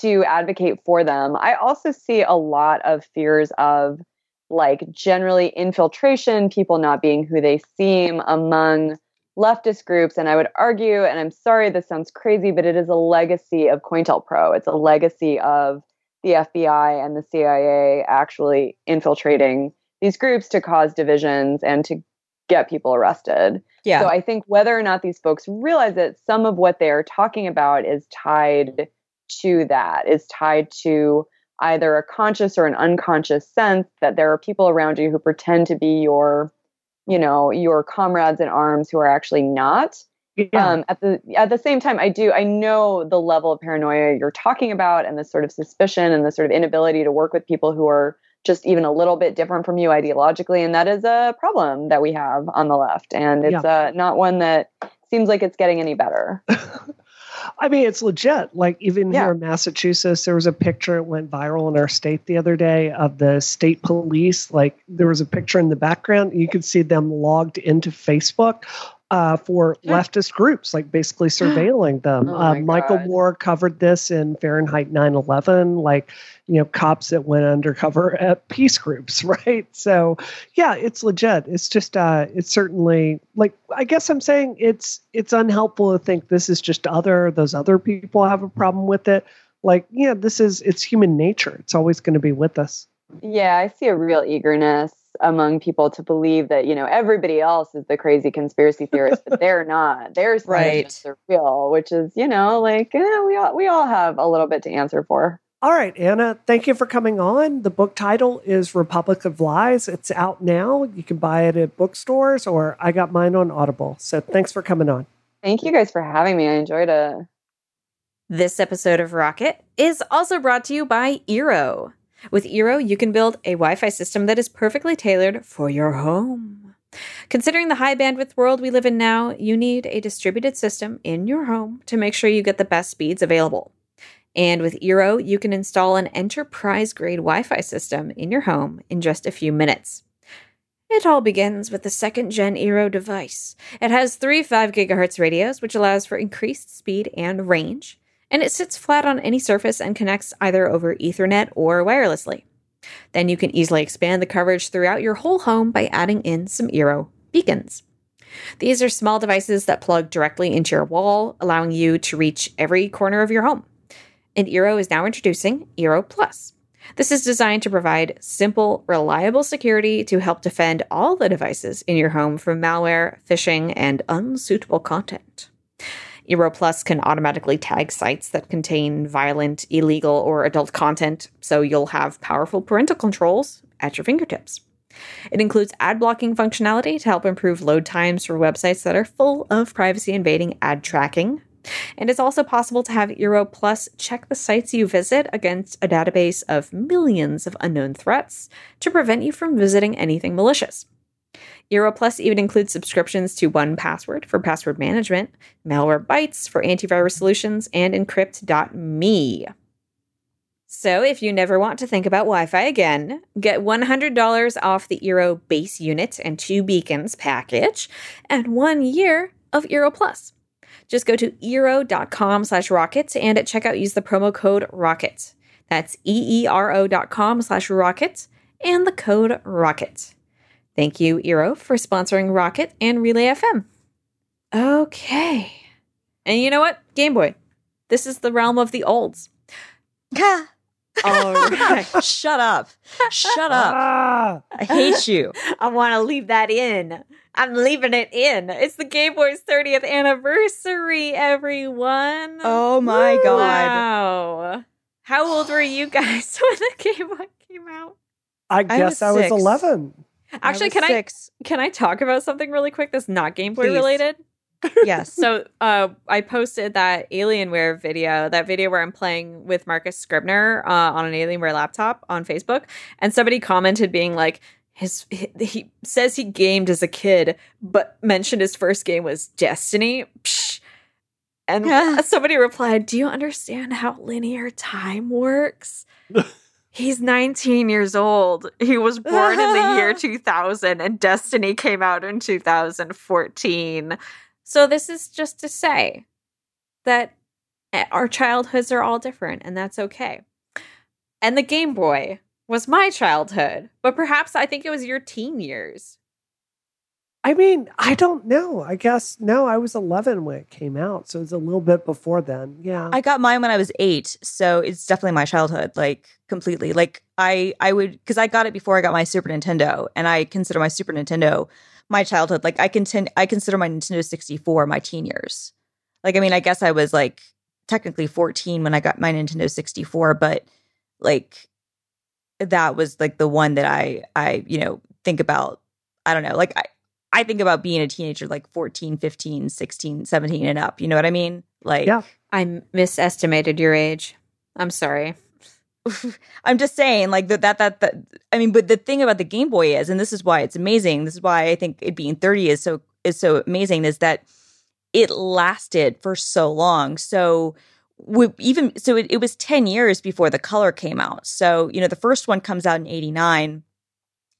to advocate for them. I also see a lot of fears of like generally infiltration, people not being who they seem among leftist groups. And I would argue, and I'm sorry, this sounds crazy, but it is a legacy of COINTELPRO. It's a legacy of the FBI and the CIA actually infiltrating these groups to cause divisions and to get people arrested. Yeah. So I think whether or not these folks realize that some of what they're talking about is tied to that, is tied to either a conscious or an unconscious sense that there are people around you who pretend to be your, you know, your comrades in arms who are actually not. Yeah. At the same time, I know the level of paranoia you're talking about and the sort of suspicion and the sort of inability to work with people who are just even a little bit different from you ideologically. And that is a problem that we have on the left. And it's not one that seems like it's getting any better. I mean, it's legit. Like even here in Massachusetts, there was a picture, it went viral in our state the other day, of the state police. Like there was a picture in the background. You could see them logged into Facebook for leftist groups, like basically surveilling them. Michael Moore covered this in Fahrenheit 9/11, like, you know, cops that went undercover at peace groups, right? So, yeah, it's legit. It's just, it's certainly, like, I guess I'm saying it's unhelpful to think this is just those other people have a problem with it. Like, yeah, it's human nature. It's always going to be with us. Yeah, I see a real eagerness among people to believe that, you know, everybody else is the crazy conspiracy theorist, but they're not. They're are real, which is, you know, like we all have a little bit to answer for. All right, Anna, thank you for coming on. The book title is Republic of Lies. It's out now. You can buy it at bookstores, or I got mine on Audible. So thanks for coming on. Thank you guys for having me. I enjoyed it. This episode of Rocket is also brought to you by Eero. With Eero, you can build a Wi-Fi system that is perfectly tailored for your home. Considering the high bandwidth world we live in now, you need a distributed system in your home to make sure you get the best speeds available. And with Eero, you can install an enterprise-grade Wi-Fi system in your home in just a few minutes. It all begins with the second-gen Eero device. It has three 5 gigahertz radios, which allows for increased speed and range. And it sits flat on any surface and connects either over Ethernet or wirelessly. Then you can easily expand the coverage throughout your whole home by adding in some Eero beacons. These are small devices that plug directly into your wall, allowing you to reach every corner of your home. And Eero is now introducing Eero Plus. This is designed to provide simple, reliable security to help defend all the devices in your home from malware, phishing, and unsuitable content. Eero Plus can automatically tag sites that contain violent, illegal, or adult content, so you'll have powerful parental controls at your fingertips. It includes ad blocking functionality to help improve load times for websites that are full of privacy-invading ad tracking. And it's also possible to have Eero Plus check the sites you visit against a database of millions of unknown threats to prevent you from visiting anything malicious. Eero Plus even includes subscriptions to 1Password for password management, Malwarebytes for antivirus solutions, and Encrypt.me. So if you never want to think about Wi-Fi again, get $100 off the Eero base unit and 2 beacons package and 1 year of Eero Plus. Just go to eero.com/rocket and at checkout use the promo code ROCKET. That's eero.com/rocket and the code ROCKET. Thank you, Eero, for sponsoring Rocket and Relay FM. Okay. And you know what? Game Boy. This is the realm of the olds. All right. Shut up. I hate you. I want to leave that in. I'm leaving it in. It's the Game Boy's 30th anniversary, everyone. Oh, my God. Wow. How old were you guys when the Game Boy came out? I guess I was 11. Actually, can I talk about something really quick that's not Game Boy related? Yes. So I posted that Alienware video, that video where I'm playing with Marcus Scribner on an Alienware laptop on Facebook. And somebody commented being like, he says he gamed as a kid, but mentioned his first game was Destiny. Psh. And somebody replied, do you understand how linear time works? He's 19 years old. He was born in the year 2000, and Destiny came out in 2014. So this is just to say that our childhoods are all different, and that's okay. And the Game Boy was my childhood, but perhaps I think it was your teen years. I mean, I don't know. I guess, no, I was 11 when it came out. So it's a little bit before then. Yeah. I got mine when I was 8. So it's definitely my childhood, like completely. Like I would, because I got it before I got my Super Nintendo, and I consider my Super Nintendo my childhood. Like I consider my Nintendo 64 my teen years. Like, I mean, I guess I was like technically 14 when I got my Nintendo 64, but like that was like the one that I you know, think about. I don't know. Like I think about being a teenager like 14, 15, 16, 17 and up. You know what I mean? Like, yeah. I misestimated your age. I'm sorry. I'm just saying like that. I mean, but the thing about the Game Boy is, and this is why it's amazing. This is why I think it being 30 is so amazing, is that it lasted for so long. So it was 10 years before the color came out. So, you know, the first one comes out in 1989.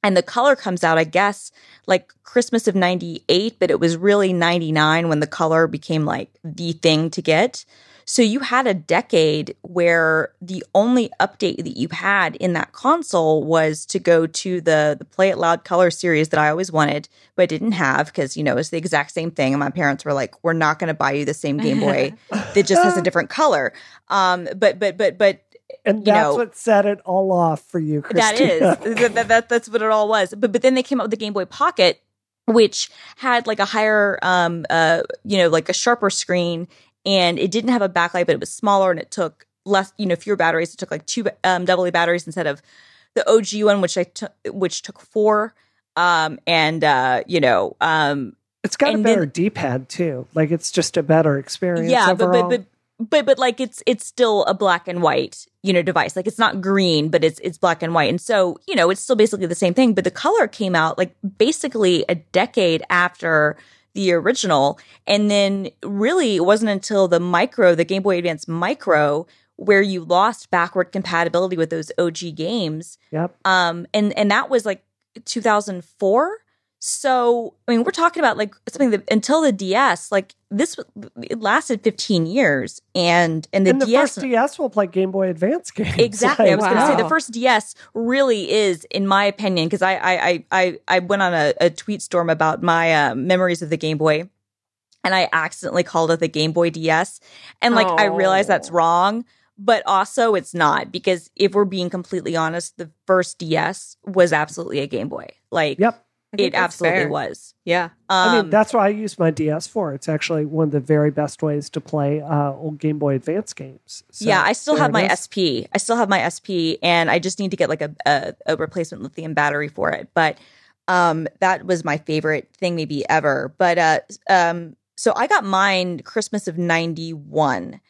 And the color comes out, I guess, like Christmas of 1998, but it was really 1999 when the color became like the thing to get. So you had a decade where the only update that you had in that console was to go to the Play It Loud color series that I always wanted, but didn't have because, you know, it's the exact same thing. And my parents were like, we're not going to buy you the same Game Boy that just has a different color. And that's what set it all off for you, Christina. That is. That's what it all was. But then they came out with the Game Boy Pocket, which had like a higher, like a sharper screen. And it didn't have a backlight, but it was smaller and it took less, you know, fewer batteries. It took like 2 AA batteries instead of the OG one, which took 4. It's got a better D-pad too. Like it's just a better experience. Yeah, overall. But like it's still a black and white, you know, device. Like it's not green, but it's black and white. And so, you know, it's still basically the same thing. But the color came out like basically a decade after the original. And then really it wasn't until the Game Boy Advance Micro, where you lost backward compatibility with those OG games. Yep. And that was like 2004. So, I mean, we're talking about like something that until the DS, like this, it lasted 15 years. And the DS, first DS will play Game Boy Advance games. Exactly. Like, I was going to say the first DS really is, in my opinion, because I went on a tweet storm about my memories of the Game Boy, and I accidentally called it the Game Boy DS. And like, I realized that's wrong. But also it's not, because if we're being completely honest, the first DS was absolutely a Game Boy. Like, yep. It absolutely was. Yeah. I mean, that's what I use my DS for. It's actually one of the very best ways to play old Game Boy Advance games. So, yeah, I still have my SP. I still have my SP, and I just need to get like a replacement lithium battery for it. But that was my favorite thing maybe ever. But so I got mine Christmas of 1991.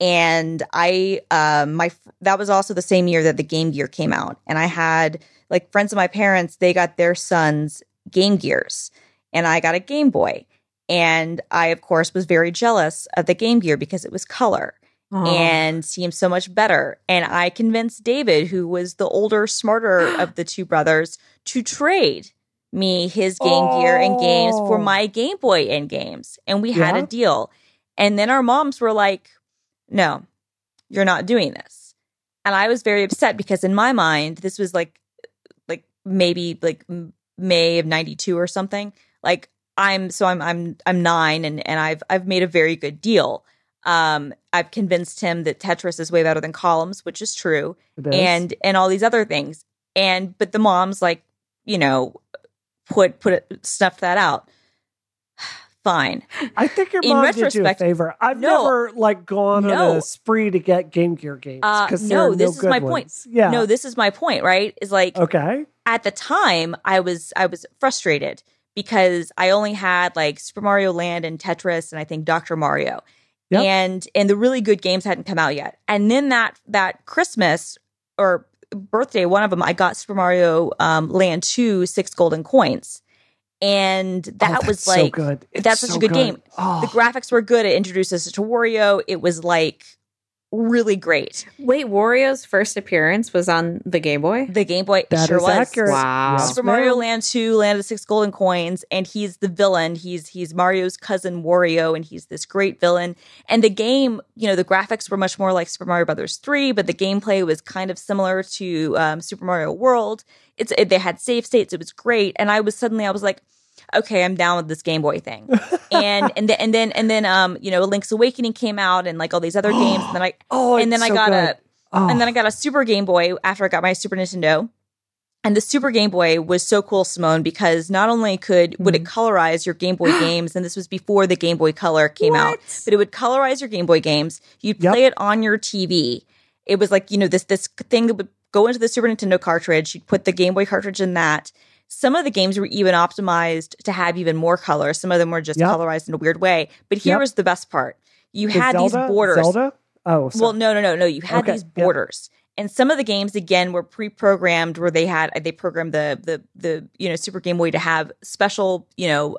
And that was also the same year that the Game Gear came out. And I had like friends of my parents, they got their sons Game Gears, and I got a Game Boy. And I, of course, was very jealous of the Game Gear because it was color and seemed so much better. And I convinced David, who was the older, smarter of the two brothers, to trade me his Game Gear and games for my Game Boy and games. And we had a deal. And then our moms were like, no, you're not doing this. And I was very upset because in my mind, this was like maybe like May of 1992 or something. Like I'm 9 and I've made a very good deal. I've convinced him that Tetris is way better than columns, which is true. And all these other things. But the mom's like, you know, snuffed that out. Fine. I think your mom did you a favor. I've never like gone on a spree to get Game Gear games because this is my point. Yeah. No, this is my point. Right? Is like at the time I was frustrated because I only had like Super Mario Land and Tetris and I think Dr. Mario, and the really good games hadn't come out yet. And then that Christmas or birthday, one of them I got Super Mario Land 2 6 golden coins. And that was like, so that's such so a good game. The graphics were good. It introduced us to Wario. It was like really great. Wait, Wario's first appearance was on the Game Boy? The Game Boy was. Accurate. Wow. Super Mario Land 2, Land of 6 Golden Coins. And he's the villain. He's Mario's cousin Wario. And he's this great villain. And the game, you know, the graphics were much more like Super Mario Brothers 3, but the gameplay was kind of similar to Super Mario World. They had save states. It was great. And I was like, okay, I'm down with this Game Boy thing. And then, you know, Link's Awakening came out and like all these other games. And then I got a Super Game Boy after I got my Super Nintendo. And the Super Game Boy was so cool, Simone, because not only would it colorize your Game Boy games, and this was before the Game Boy Color came out, but it would colorize your Game Boy games. You'd play it on your TV. It was like, you know, this thing that would go into the Super Nintendo cartridge. You'd put the Game Boy cartridge in that. Some of the games were even optimized to have even more color. Some of them were just colorized in a weird way. But here was the best part. You had these borders. Zelda? Oh, sorry. Well, no. You had these borders. Yep. And some of the games, again, were pre-programmed where they programmed the you know, Super Game Boy to have special, you know,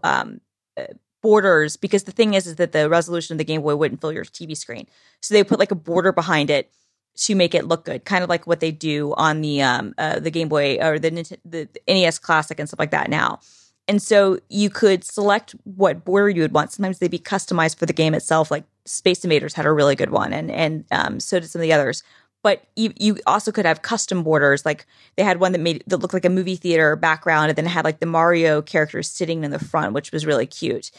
borders, because the thing is that the resolution of the Game Boy wouldn't fill your TV screen. So they put like a border behind it to make it look good, kind of like what they do on the Game Boy or the NES Classic and stuff like that now. And so you could select what border you would want. Sometimes they'd be customized for the game itself, like Space Invaders had a really good one, and so did some of the others. But you also could have custom borders. Like they had one that looked like a movie theater background, and then it had like the Mario characters sitting in the front, which was really cute.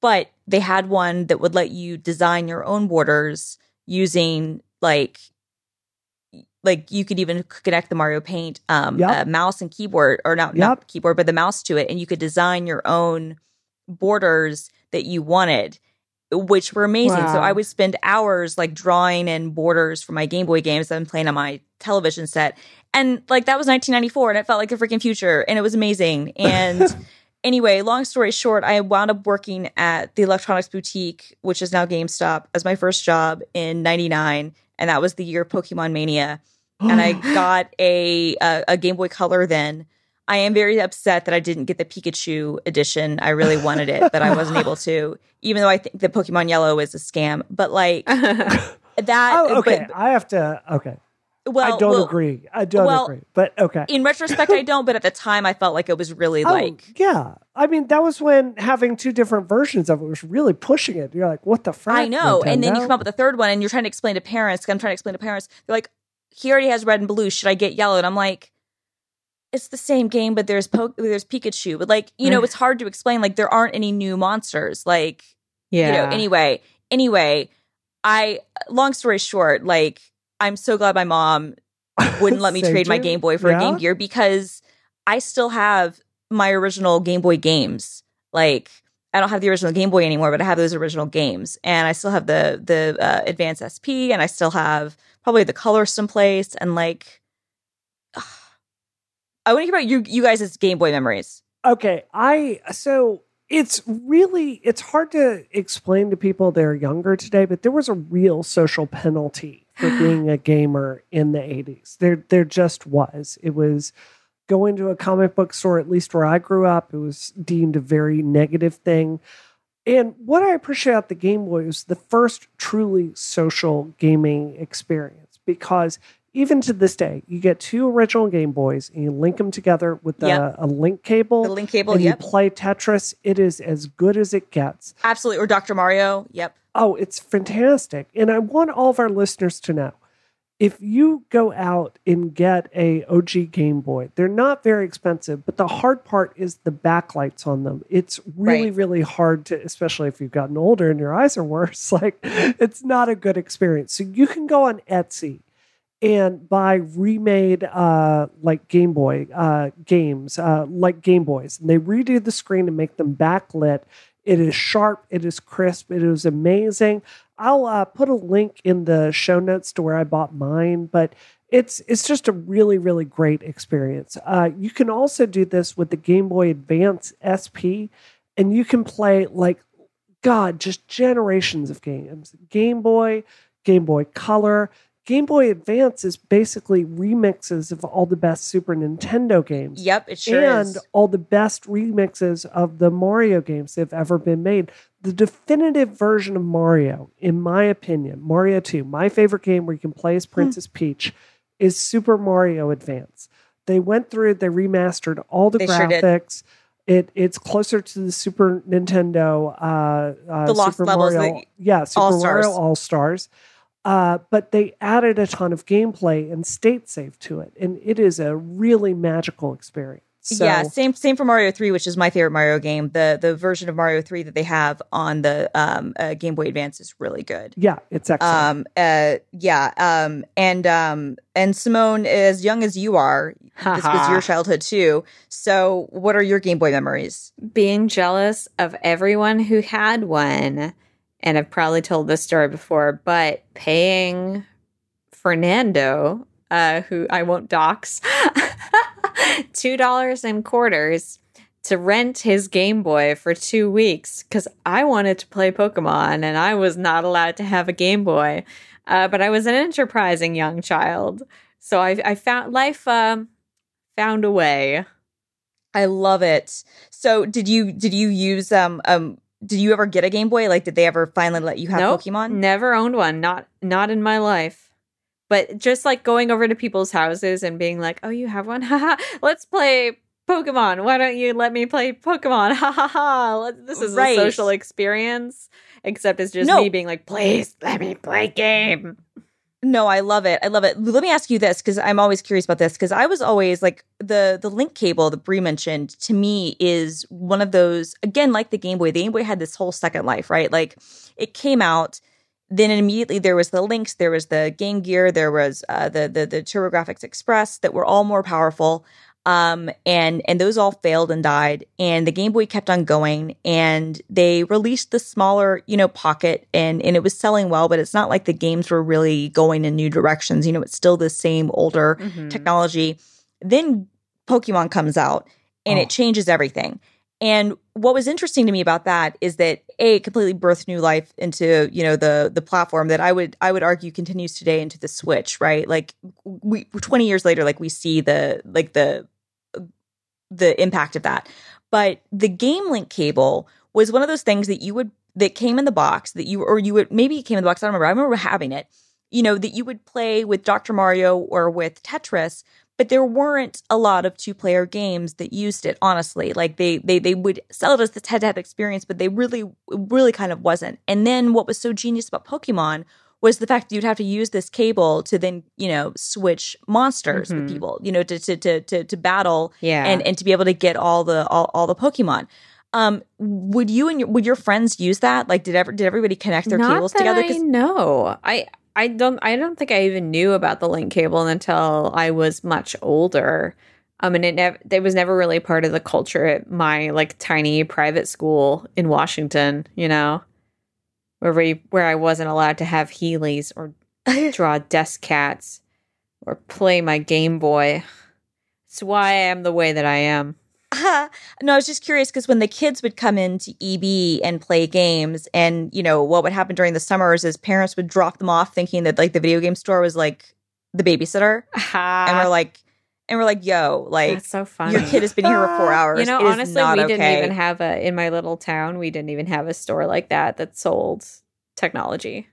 But they had one that would let you design your own borders using like you could even connect the Mario Paint mouse and keyboard, or not keyboard, but the mouse to it, and you could design your own borders that you wanted, which were amazing. Wow. So I would spend hours like drawing in borders for my Game Boy games that I'm playing on my television set. And like that was 1994 and it felt like the freaking future and it was amazing. And anyway, long story short, I wound up working at the Electronics Boutique, which is now GameStop, as my first job in 99. And that was the year Pokemon Mania. And I got a Game Boy Color then. I am very upset that I didn't get the Pikachu edition. I really wanted it, but I wasn't able to, even though I think the Pokemon Yellow is a scam. But like that. Oh, okay. But, I have to. Okay. Well, I don't agree. I don't agree. But okay. In retrospect, I don't. But at the time, I felt like it was really Yeah. I mean, that was when having two different versions of it was really pushing it. You're like, what the fuck? I know. Nintendo? And then you come up with a third one and you're trying to explain to parents. I'm trying to explain to parents. They're like, he already has red and blue. Should I get yellow? And I'm like, it's the same game, but there's Pikachu. But like, you know, it's hard to explain. Like, there aren't any new monsters. Like, you know, anyway, long story short, like, I'm so glad my mom wouldn't let me trade my Game Boy for a Game Gear, because I still have my original Game Boy games. Like, I don't have the original Game Boy anymore, but I have those original games. And I still have the Advance SP, and I still have probably the Color someplace. And like, I want to hear about you guys' Game Boy memories. Okay. So it's hard to explain to people that are younger today, but there was a real social penalty for being a gamer in the 80s. There just was. It was going to a comic book store, at least where I grew up, it was deemed a very negative thing. And what I appreciate about the Game Boy was the first truly social gaming experience, because even to this day, you get two original Game Boys and you link them together with a link cable. The link cable, and you play Tetris. It is as good as it gets. Absolutely. Or Dr. Mario. Yep. Oh, it's fantastic. And I want all of our listeners to know, if you go out and get a OG Game Boy, they're not very expensive, but the hard part is the backlights on them. It's really, really hard to, especially if you've gotten older and your eyes are worse, like it's not a good experience. So you can go on Etsy and buy remade like Game Boy games, like Game Boys. And they redo the screen and make them backlit. It is sharp. It is crisp. It is amazing. I'll put a link in the show notes to where I bought mine, but it's just a really, really great experience. You can also do this with the Game Boy Advance SP, and you can play like, God, just generations of games. Game Boy, Game Boy Color. Game Boy Advance is basically remixes of all the best Super Nintendo games. Yep, it sure is. And all the best remixes of the Mario games that have ever been made. The definitive version of Mario, in my opinion, Mario 2, my favorite game where you can play as Princess Peach, is Super Mario Advance. They went through, they remastered all the graphics. Sure did. It's closer to the Super Nintendo. The Lost Super Levels. Mario, Super All-Stars. Mario All-Stars. But they added a ton of gameplay and state save to it. And it is a really magical experience. So. Yeah, same for Mario 3, which is my favorite Mario game. The version of Mario 3 that they have on the Game Boy Advance is really good. Yeah, it's excellent. And Simone, as young as you are, this was your childhood too. So, what are your Game Boy memories? Being jealous of everyone who had one, and I've probably told this story before, but paying Fernando, who I won't dox. $2 in quarters to rent his Game Boy for 2 weeks because I wanted to play Pokemon and I was not allowed to have a Game Boy. But I was an enterprising young child, so I found life found a way. I love it. So did you use did you ever get a Game Boy? Like, did they ever finally let you have Pokemon? Never owned one. Not in my life. But just like going over to people's houses and being like, oh, you have one? Haha, let's play Pokemon. Why don't you let me play Pokemon? Ha ha ha. This is a social experience, except it's just me being like, please let me play game. No, I love it. I love it. Let me ask you this, because I'm always curious about this, because I was always like the link cable that Bree mentioned to me is one of those, again, like the Game Boy. The Game Boy had this whole second life, right? Like it came out. Then immediately there was the Lynx, there was the Game Gear, there was the TurboGrafx Express that were all more powerful, and those all failed and died. And the Game Boy kept on going, and they released the smaller, pocket, and it was selling well, but it's not like the games were really going in new directions. It's still the same older technology. Then Pokemon comes out, and it changes everything. And what was interesting to me about that is that it completely birthed new life into, the platform that I would argue continues today into the Switch, right? Like 20 years later, like we see the impact of that. But the Game Link cable was one of those things that came in the box maybe it came in the box. I don't remember. I remember having it, that you would play with Dr. Mario or with Tetris. But there weren't a lot of two-player games that used it, honestly. Like, they would sell it as this head-to-head experience, but they really kind of wasn't. And then what was so genius about Pokemon was the fact that you'd have to use this cable to then, switch monsters with people, to battle and to be able to get all the Pokemon. Would you and would your friends use that? Like, did everybody connect their cables together? I don't think I even knew about the link cable until I was much older. And it was never really part of the culture at my like tiny private school in Washington, where I wasn't allowed to have Heelys or draw desk cats or play my Game Boy. It's why I am the way that I am. No, I was just curious because when the kids would come into EB and play games, and what would happen during the summers is parents would drop them off thinking that like the video game store was like the babysitter, and we're like, yo, like that's so funny. Your kid has been here for 4 hours. Honestly, we didn't even have in my little town. We didn't even have a store like that sold technology.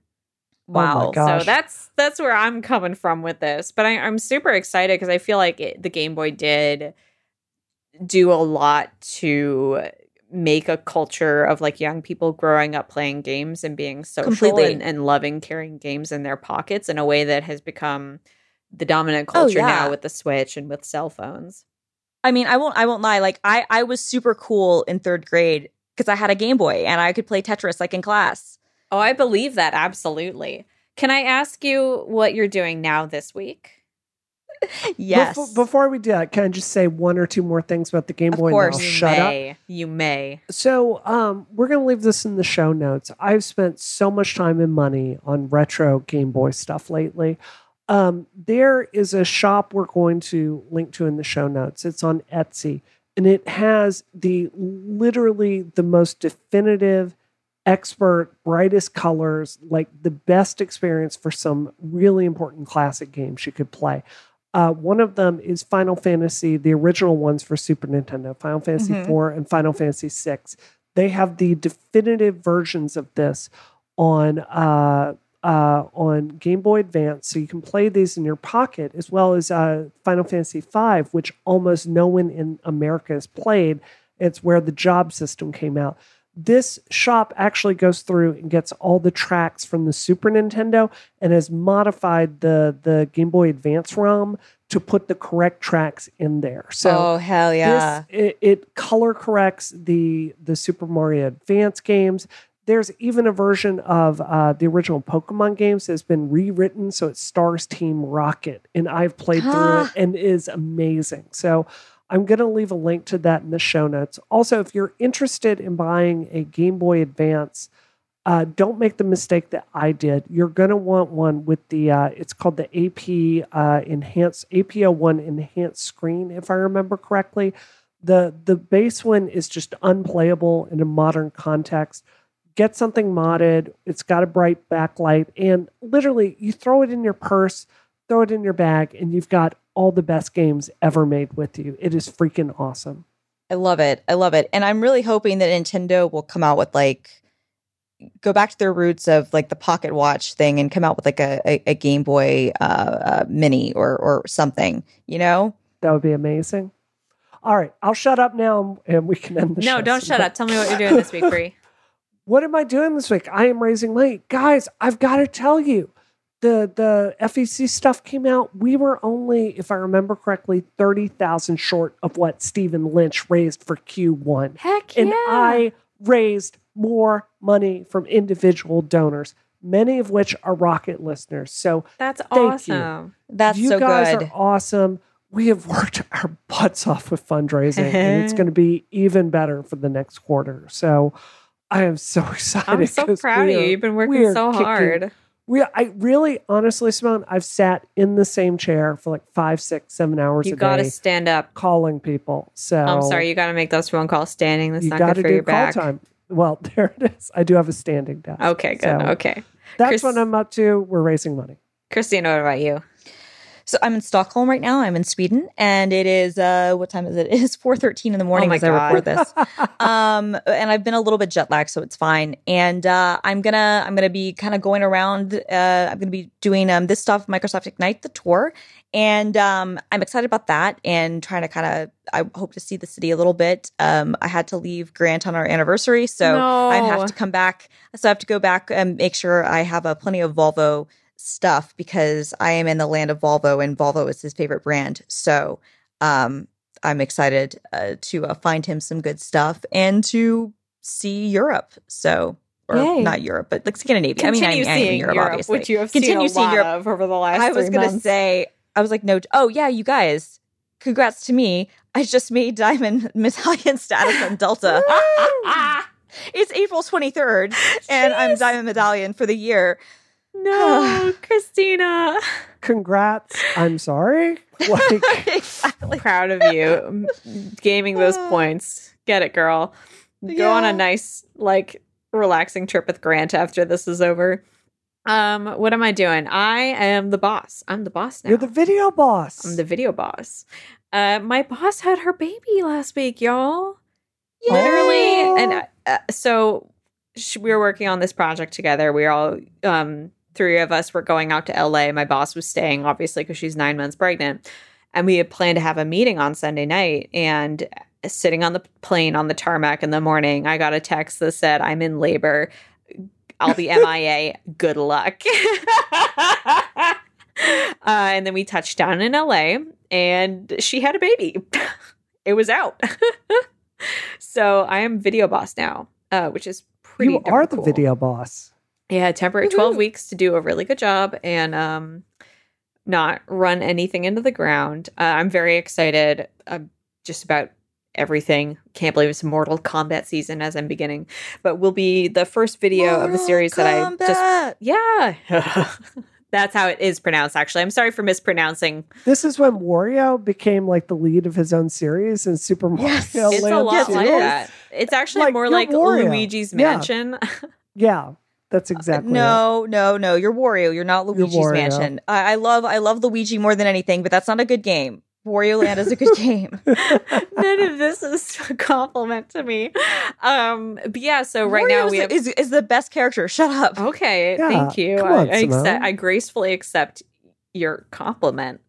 Wow. Oh, so that's where I'm coming from with this, but I'm super excited because I feel like the Game Boy did do a lot to make a culture of like young people growing up playing games and being social and loving carrying games in their pockets in a way that has become the dominant culture now with the Switch and with cell phones. I mean, I won't lie. Like I was super cool in third grade because I had a Game Boy and I could play Tetris like in class. Oh, I believe that. Absolutely. Can I ask you what you're doing now this week? Yes. Before we do that, can I just say one or two more things about the Game Boy? Of course, you may. So we're going to leave this in the show notes. I've spent so much time and money on retro Game Boy stuff lately. There is a shop we're going to link to in the show notes. It's on Etsy, and it has literally the most definitive, expert, brightest colors, like the best experience for some really important classic games you could play. One of them is Final Fantasy, the original ones for Super Nintendo, Final Fantasy IV and Final Fantasy VI. They have the definitive versions of this on Game Boy Advance, so you can play these in your pocket, as well as Final Fantasy V, which almost no one in America has played. It's where the job system came out. This shop actually goes through and gets all the tracks from the Super Nintendo and has modified the Game Boy Advance ROM to put the correct tracks in there. So oh, hell yeah. It color corrects the Super Mario Advance games. There's even a version of the original Pokemon games that's been rewritten, so it stars Team Rocket, and I've played through it and is amazing. So I'm going to leave a link to that in the show notes. Also, if you're interested in buying a Game Boy Advance, don't make the mistake that I did. You're going to want one with the, it's called the AP01 Enhanced Screen, if I remember correctly. The base one is just unplayable in a modern context. Get something modded. It's got a bright backlight. And literally, you throw it in your purse, throw it in your bag, and you've got all the best games ever made with you. It is freaking awesome. I love it. I love it. And I'm really hoping that Nintendo will come out with go back to their roots of the pocket watch thing and come out with a Game Boy mini or something, you know? That would be amazing. All right. I'll shut up now and we can end the show. No, don't shut up. Tell me what you're doing this week, Brie. What am I doing this week? I am raising money. Guys, I've got to tell you, the FEC stuff came out. We were only, if I remember correctly, 30,000 short of what Stephen Lynch raised for Q1. Heck yeah. And I raised more money from individual donors, many of which are Rocket listeners. So that's awesome. You. That's you so good. You guys are awesome. We have worked our butts off with fundraising, and it's going to be even better for the next quarter. So I am so excited. I'm so proud of you. You've been working so hard. I really, honestly, Simone, I've sat in the same chair for 5, 6, 7 hours a day. You got to stand up. Calling people. So I'm sorry, you got to make those phone calls standing. That's not good for your back. You got to do call time. Well, there it is. I do have a standing desk. Okay, good. So okay. That's what I'm up to. We're raising money. Christina, what about you? So I'm in Stockholm right now. I'm in Sweden, and it is what time is it? It is 4:13 in the morning as I record this. And I've been a little bit jet lagged, so it's fine. And I'm gonna be kind of going around. I'm gonna be doing this stuff, Microsoft Ignite, the tour, and I'm excited about that. And trying to I hope to see the city a little bit. I had to leave Grant on our anniversary, so I have to come back. So I have to go back and make sure I have plenty of Volvo stuff because I am in the land of Volvo, and Volvo is his favorite brand. So I'm excited to find him some good stuff and to see Europe. So, or yay. Not Europe, but Scandinavia. Continue I am in Europe, obviously. Which you have Continue seen a lot Europe. Of over the last 3 months. I was going to say, I was like, no, oh yeah, you guys, congrats to me. I just made Diamond medallion status on Delta. It's April 23rd, and I'm Diamond medallion for the year. No, Christina. Congrats. I'm sorry. Exactly. Proud of you. Gaming those points. Get it, girl. Go on a nice, relaxing trip with Grant after this is over. What am I doing? I am the boss. I'm the boss now. You're the video boss. I'm the video boss. My boss had her baby last week, y'all. Yay. Literally. And so we were working on this project together. We were all... 3 of us were going out to LA. My boss was staying, obviously, because she's 9 months pregnant. And we had planned to have a meeting on Sunday night. And sitting on the plane on the tarmac in the morning, I got a text that said, I'm in labor. I'll be MIA. Good luck. And then we touched down in LA and she had a baby. It was out. So I am video boss now, which is pretty cool. You are the video boss. Yeah, temporary 12 weeks to do a really good job and not run anything into the ground. I'm very excited just about everything. Can't believe it's Mortal Kombat season as I'm beginning. But will be the first video Mortal of a series Kombat. That I just... Yeah. That's how it is pronounced, actually. I'm sorry for mispronouncing. This is when Wario became the lead of his own series in Super Mario Land. It's a lot like that. It's actually more like Wario. Luigi's Mansion. Yeah. That's exactly No. You're Wario. You're not Luigi's Mansion. I love Luigi more than anything, but that's not a good game. Wario Land is a good game. None of this is a compliment to me. But yeah, so right Wario now we is the best character. Shut up. Okay, yeah, thank you. I gracefully accept your compliment.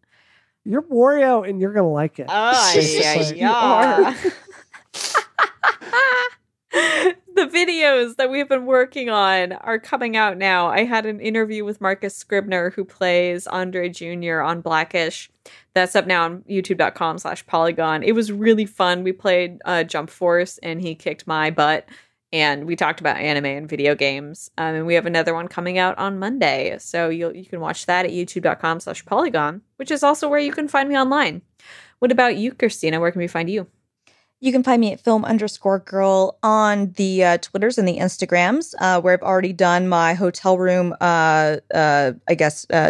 You're Wario, and you're gonna like it. Oh yeah, you are. The videos that we've been working on are coming out now. I had an interview with Marcus Scribner, who plays Andre Jr. on Blackish. That's up now on youtube.com/Polygon. It was really fun. We played Jump Force, and he kicked my butt. And we talked about anime and video games. And we have another one coming out on Monday. So you can watch that at youtube.com/Polygon, which is also where you can find me online. What about you, Christina? Where can we find you? You can find me at film_girl on the Twitters and the Instagrams, where I've already done my hotel room,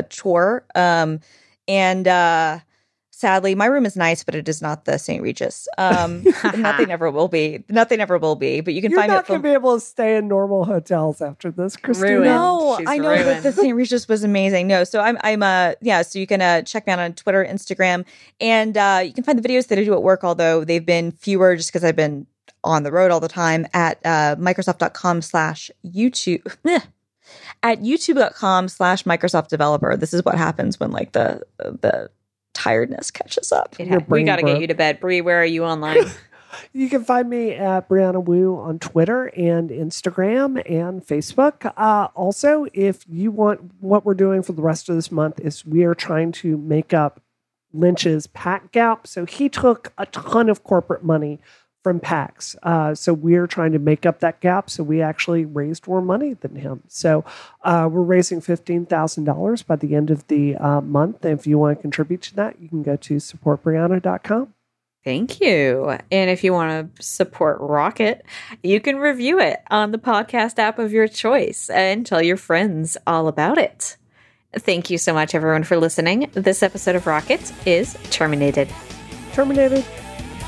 chore. Sadly, my room is nice, but it is not the St. Regis. Nothing ever will be. Nothing ever will be. But you can find me. You're not going to be able to stay in normal hotels after this, Christina. Ruined. No, she's I know ruined. That the St. Regis was amazing. No, so So you can check me out on Twitter, Instagram, and you can find the videos that I do at work. Although they've been fewer, just because I've been on the road all the time at Microsoft.com/YouTube. At YouTube.com/Microsoft Developer. This is what happens when the tiredness catches up. We got to get you to bed. Brie, where are you online? You can find me at Brianna Wu on Twitter and Instagram and Facebook. Also, if you want, what we're doing for the rest of this month is we are trying to make up Lynch's PAC gap. So he took a ton of corporate money from PACs. So we're trying to make up that gap. So we actually raised more money than him. So we're raising $15,000 by the end of the month. And if you want to contribute to that, you can go to supportbrianna.com. Thank you. And if you want to support Rocket, you can review it on the podcast app of your choice and tell your friends all about it. Thank you so much, everyone, for listening. This episode of Rocket is terminated. Terminated.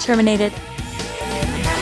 Terminated. Terminated.